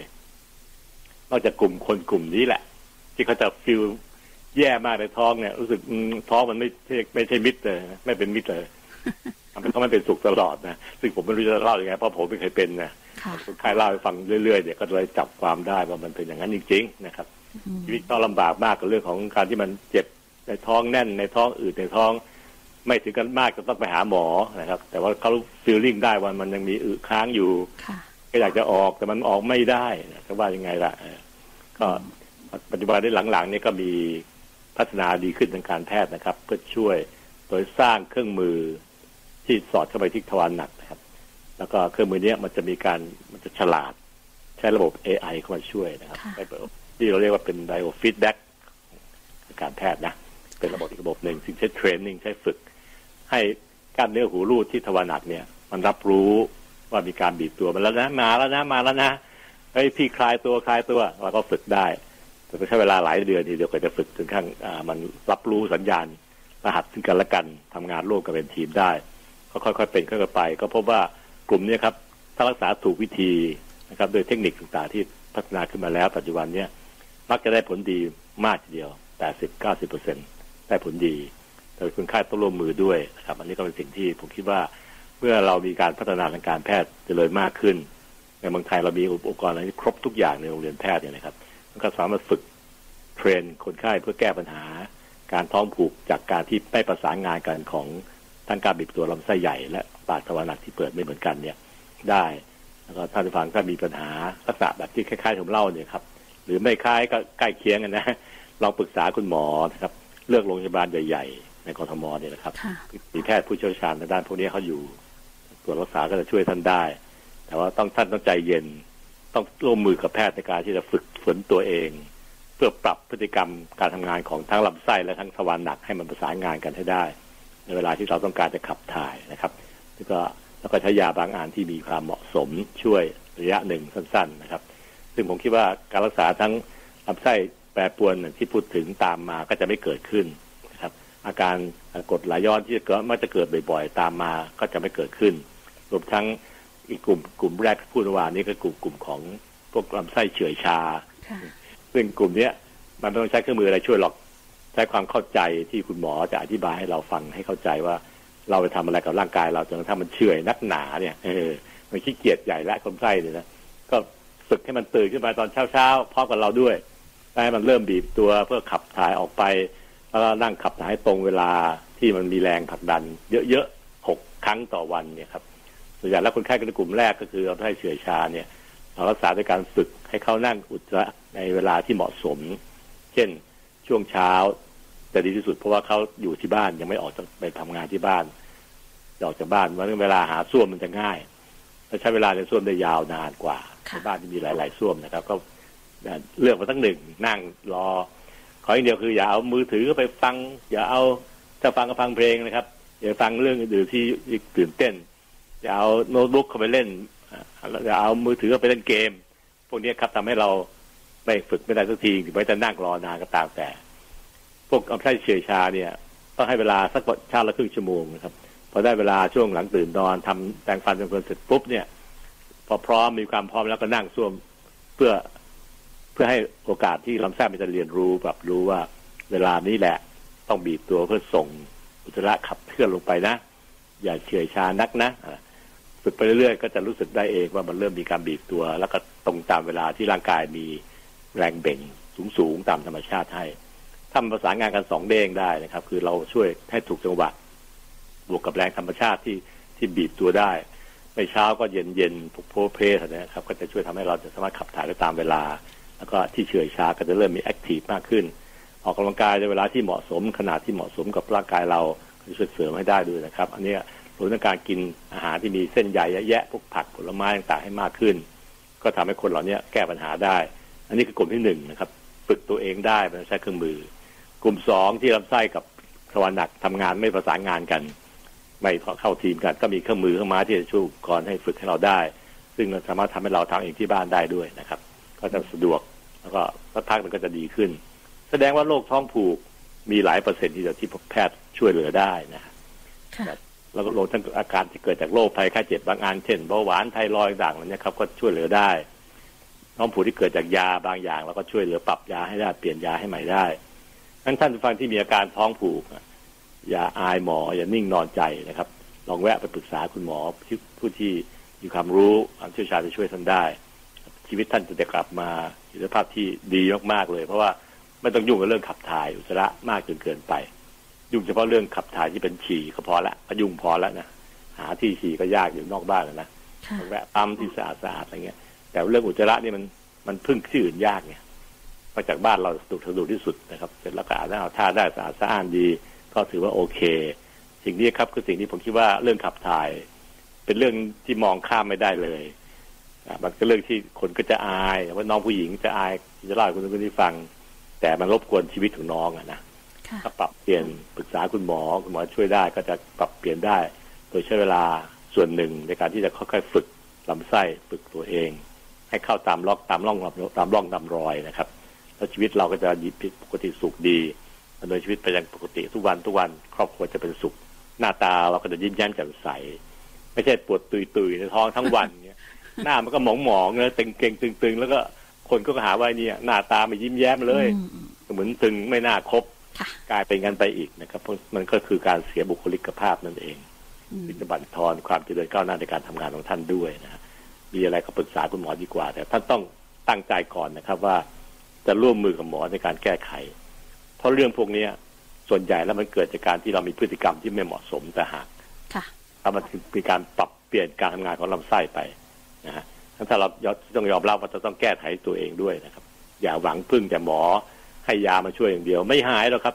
นอกจากกลุ่มคนกลุ่มนี้แหละที่เขาจะฟีลแย่มากในท้องเนี่ยรู้สึกท้องมันไม่ไม่ใช่มิตรเลยไม่เป็นมิตรเลยทำให้เขาไม่เป็นสุขตลอดนะซึ่งผมไม่รู้จะเล่ายังไงเพราะผมไม่เคยเป็นนะคนไข้เล่าให้ฟังเรื่อยๆเนี่ยก็เลยจับความได้ว่ามันเป็นอย่างนั้นจริงๆนะครับชีวิตต้องลำบากมากกับเรื่องของการที่มันเจ็บในท้องแน่นในท้องอืดในท้องไม่ถึงกันมากจะต้องไปหาหมอนะครับแต่ว่าเขาฟีลลิ่งได้ว่ามันยังมีอึค้างอยู่ก็อยากจะออกแต่มันออกไม่ได้จะว่ายังไงล่ะก็ปัจจุบันในหลังๆนี่ก็มีพัฒนาดีขึ้นทางการแพทย์นะครับเพื่อช่วยโดยสร้างเครื่องมือที่สอดเข้าไปที่ทวารหนักนะครับแล้วก็เครื่องมือนี้มันจะมีการมันจะฉลาดใช้ระบบ เอ ไอ เข้ามาช่วยนะครับที่เราเรียกว่าเป็น biofeedback การแพทย์นะเป็นระบบอีกระบบหนึ่งซึ่งใช้เทรนนิ่งใช้ฝึกให้กล้ามเนื้อหูรูดที่ทวารหนักเนี่ยมันรับรู้ว่ามีการบีบตัวมันแล้วนะมาแล้วนะมาแล้วนะไอ้พี่คลายตัวคลายตัวเราก็ฝึกได้แต่ใช้เวลาหลายเดือนทีเดียวก็จะฝึกจนกระทั่งมันรับรู้สัญญาณรหัสซึ่งกันและกันทำงานร่วมกันเป็นทีมได้ก็ค่อยๆเป็นค่อยๆไปก็พบว่ากลุ่มนี้ครับถ้ารักษาถูกวิธีนะครับโดยเทคนิคต่างๆที่พัฒนาขึ้นมาแล้วปัจจุบันเนี้ยมักจะได้ผลดีมากทีเดียว แปดสิบถึงเก้าสิบเปอร์เซ็นต์ ได้ผลดีแต่คุณค่าต้องร่วมมือด้วยนะครับอันนี้ก็เป็นสิ่งที่ผมคิดว่าเมื่อเรามีการพัฒนาทางการแพทย์เจริญมากขึ้นในเมืองไทยเรามีอุปกรณ์อะไรที่ครบทุกอย่างในโรงเรียนแพทย์เนี่ยนะครับ ก็สามารถฝึกเทรนคนไข้เพื่อแก้ปัญหาการท้องผูกจากการที่ไม่ประสานงานกันของทั้งการบีบตัวลำไส้ใหญ่และปากทวารหนักที่เปิดไม่เหมือนกันเนี่ยได้แล้วก็ท่านผู้ฟังถ้ามีปัญหาลักษณะแบบที่คล้ายๆผมเล่าเนี่ยครับหรือไม่คล้ายก็ใกล้เคียงกันนะลองปรึกษาคุณหมอนะครับเลือกโรงพยาบาลใหญ่ๆในกทมเนี่ยนะครับมีแพทย์ผู้เชี่ยวชาญในด้านพวกนี้เขาอยู่ตรวจรักษาก็จะช่วยท่านได้แต่ว่าต้องท่านต้องใจเย็นต้องร่วมมือกับแพทย์ในการที่จะฝึกฝนตัวเองเพื่อปรับพฤติกรรมการทำงานของทั้งลำไส้และทั้งทวารหนักให้มันประสานงานกันให้ได้ในเวลาที่เราต้องการจะขับถ่ายนะครับแล้วก็แล้วก็ใช้ยาบางอันที่มีความเหมาะสมช่วยระยะหนึ่งสั้นๆนะครับซึ่งผมคิดว่าการรักษาทั้งลำไส้แปรปรวนที่พูดถึงตามมาก็จะไม่เกิดขึ้นนะครับอาการกรดไหลย้อนที่ก็มักจะเกิดบ่อยๆตามมาก็จะไม่เกิดขึ้นรวมทั้งอีกกลุ่มกลุ่มแรกพูดว่านี่ก็กลุ่มกลุ่มของพวกลำไส้เฉื่อยชาซึ่งกลุ่มนี้มันไม่ต้องใช้เครื่องมืออะไรช่วยหรอกใช้ความเข้าใจที่คุณหมอจะอธิบายให้เราฟังให้เข้าใจว่าเราไปทำอะไรกับร่างกายเราจนกระทั่งมันเฉื่อยนักหนาเนี่ยเออมันขี้เกียจใหญ่และลำไส้เนี่ยนะก็ฝึกให้มันตื่นขึ้นมาตอนเช้าๆพร้อมกับเราด้วยให้มันเริ่มบีบตัวเพื่อขับถ่ายออกไปแล้วนั่งขับถ่ายตรงเวลาที่มันมีแรงผลักดันเยอะๆหกครั้งต่อวันเนี่ยครับส่วนใหญ่แล้วคนไข้ในกลุ่มแรกก็คือลำไส้เฉื่อยชาเนี่ยเรารักษาด้วยการฝึกให้เขานั่งอุจจาระในเวลาที่เหมาะสมเช่นช่วงเช้าจะดีที่สุดเพราะว่าเขาอยู่ที่บ้านยังไม่ออกไปทำงานที่บ้านออกจากบ้านเพราะเวลาหาส้วมมันจะง่ายและใช้เวลาในส้วมได้ยาวนานกว่าในบ้านที่มีหลายๆส้วมนะครับก็เลือกมาตั้งหนึ่งนั่งรอขออย่างเดียวคืออย่าเอามือถือไปฟังอย่าเอาถ้าฟังก็ฟังเพลงนะครับอย่าฟังเรื่องอื่นที่ตื่นเต้นอย่าเอาโน้ตบุ๊กเข้าไปเล่นอย่าเอามือถือไปเล่นเกมพวกนี้ครับทำให้เราไม่ฝึกไม่ได้สักทีหรือไม่จะนั่งรอนานก็ตามแต่พวกลำไส้เฉื่อยชาเนี่ยต้องให้เวลาสักชาติละครึ่งชั่วโมงนะครับพอได้เวลาช่วงหลังตื่นนอนทำแต่งฟันจนเพลินเสร็จปุ๊บเนี่ยพอพร้อมมีความพร้อมแล้วก็นั่งส้วมเพื่อเพื่อให้โอกาสที่ลำไส้มันจะเรียนรู้ปรับรู้ว่าเวลานี้แหละต้องบีบตัวเพื่อส่งอุจจาระขับเคลื่อนลงไปนะอย่าเฉื่อยชานักนะฝึกไปเรื่อยๆก็จะรู้สึกได้เองว่ามันเริ่มมีการบีบตัวแล้วก็ตรงตามเวลาที่ร่างกายมีแรงเบ่งสูงๆตามธรรมชาติให้ทำประสานงานกันสองเด้งได้นะครับคือเราช่วยให้ถูกจังหวะบวกกับแรงธรรมชาติที่ที่บีบตัวได้ไม่เช้าก็เย็นเย็นพกโพเพสนะครับก็จะช่วยทำให้เราจะสามารถขับถ่ายได้ตามเวลาแล้วก็ที่เฉื่อยชาก็จะเริ่มมีแอคทีฟมากขึ้นออกกำลังกายในเวลาที่เหมาะสมขนาดที่เหมาะสมกับร่างกายเราช่วยเสริมให้ได้ด้วยนะครับอันนี้รวมถึงการกินอาหารที่มีเส้นใยเยอะแยะพวกผักผลไม้ต่างๆให้มากขึ้นก็ทำให้คนเหล่านี้แก้ปัญหาได้อันนี้คือกลุ่มที่หนึ่งนะครับฝึกตัวเองได้โดยใช้เครื่องมือกลุ่มสองที่ลำไส้กับทวารหนักทำงานไม่ประสานงานกันไม่เข้าทีมกันก็มีเครื่องมือเครื่องไม้ที่จะช่วยก่อนให้ฝึกให้เราได้ซึ่งเราสามารถทำให้เราทำเองที่บ้านได้ด้วยนะครับก็จะสะดวกแล้วก็สักพักมันก็จะดีขึ้นแสดงว่าโรคท้องผูกมีหลายเปอร์เซ็นต์ที่จะที่แพทย์ช่วยเหลือได้นะครับแล้วก็โรคทั้งอาการที่เกิดจากโรคภัยไข้เจ็บบางอันเช่นเบาหวานไทรอยด์ต่างๆเนี่ยครับก็ช่วยเหลือได้ท้องผูกที่เกิดจากยาบางอย่างเราก็ช่วยเหลือปรับยาให้ได้เปลี่ยนยาให้ใหม่ได้งั้นท่านผู้ฟังที่มีอาการท้องผูกอย่าอายหมออย่านิ่งนอนใจนะครับลองแวะไปปรึกษาคุณหมอผู้ที่มีความรู้ความเชี่ยวชาญจะช่วยท่านได้ชีวิตท่านจะได้กลับมาอยู่ในสภาพที่ดีมากๆเลยเพราะว่าไม่ต้องยุ่งกับเรื่องขับถ่ายอุจจาระมากจนเกินไปยุ่งเฉพาะเรื่องขับถ่ายที่เป็นฉี่ก็พอละก็ยุ่งพอแล้วนะหาที่ฉี่ก็ยากอยู่นอกบ้านแล้วนะแวะปั๊มที่สะอาดๆอะไรเงี้ยแต่เรื่องอุจจาระนี่มันมันพึ่งที่อื่นยากเนี่ยมาจากบ้านเราสะดวกสะดวกที่สุดนะครับเสร็จแล้วก็อาบน้ำท่าได้สะอาดสะอ้านดีก็ถือว่าโอเคสิ่งนี้ครับคือสิ่งที่ผมคิดว่าเรื่องขับถ่ายเป็นเรื่องที่มองข้ามไม่ได้เลยมันก็เรื่องที่คนก็จะอายว่าน้องผู้หญิงจะอายจะเล่าให้คนอื่นฟังแต่มันรบกวนชีวิตของน้องอะนะก็ปรับเปลี่ยนปรึกษาคุณหมอคุณหมอช่วยได้ก็จะปรับเปลี่ยนได้โดยใช้เวลาส่วนหนึ่งในการที่จะค่อยๆฝึกลำไส้ฝึกตัวเองให้เข้าตามล็อกตามร่องตามร่องตามรอยนะครับแล้วชีวิตเราก็จะดีปกติสุขดีดำเนินชีวิตไปอย่างปกติทุกวันทุกวันครอบครัวจะเป็นสุขหน้าตาเราก็จะยิ้มแย้มแจ่มใสไม่ใช่ปวดตุยๆในท้องทั้งวันเนี่ยหน้ามันก็หมองๆนะตึงเก่งตึงๆแล้วก็คนก็หาว่าเนี่ยหน้าตาไม่ยิ้มแย้มเลยเหมือนตึงไม่น่าคบกลายเป็นกันไปอีกนะครับมันก็คือการเสียบุคลิกภาพนั่นเองวิจบันทอนความเจริญก้าวหน้าในการทำงานของท่านด้วยนะมีอะไรก็ปรึกษาคุณหมอดีกว่าแต่ท่านต้องตั้งใจก่อนนะครับว่า จะร่วมมือกับหมอในการแก้ไขเพราะเรื่องพวกนี้ส่วนใหญ่แล้วมันเกิดจากการที่เรามีพฤติกรรมที่ไม่เหมาะสมแต่หากถ้ามันมีการปรับเปลี่ยนการทำงานของลำไส้ไปนะฮะถ้าเราต้องยอมรับว่าจะต้องแก้ไขตัวเองด้วยนะครับอย่าหวังพึ่งแต่หมอให้ยามาช่วยอย่างเดียวไม่หายหรอกครับ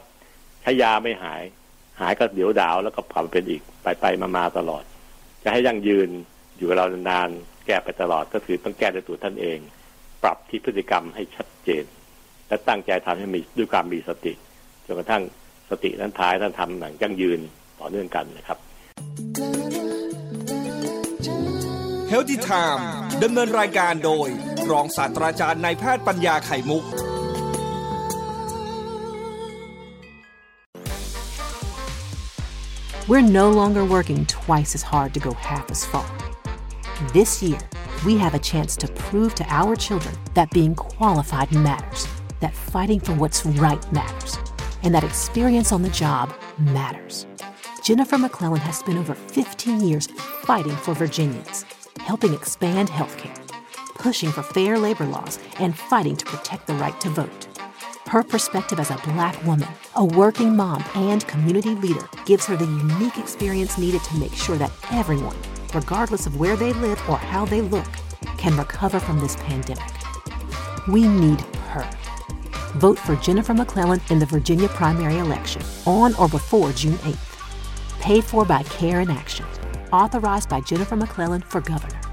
ถ้ายาไม่หายหายก็เดี๋ยวดาวแล้วก็กลับเป็นอีกไปไปมาๆตลอดจะให้ยั่งยืนอยู่กับเรานานๆแก้ไปตลอดก็คือต้องแก้ด้วยตัวท่านเองปรับที่พฤติกรรมให้ชัดเจนและตั้งใจทำให้มีด้วยความมีสติจนกระทั่งสตินั้นท้ายท่านทำหนังยั่งยืนต่อเนื่องกันนะครับHealthy Time ดำเนินรายการโดยรองศาสตราจารย์นายแพทย์ปัญญาไข่มุกWe're no longer working twice as hard to go half as far. This year, we have a chance to prove to our children that being qualified matters, that fighting for what's right matters, and that experience on the job matters. Jennifer McClellan has spent over fifteen years fighting for Virginians, helping expand healthcare, pushing for fair labor laws, and fighting to protect the right to vote.Her perspective as a Black woman, a working mom, and community leader gives her the unique experience needed to make sure that everyone, regardless of where they live or how they look, can recover from this pandemic. We need her. Vote for Jennifer McClellan in the Virginia primary election on or before June eighth. Paid for by Care in Action. Authorized by Jennifer McClellan for governor.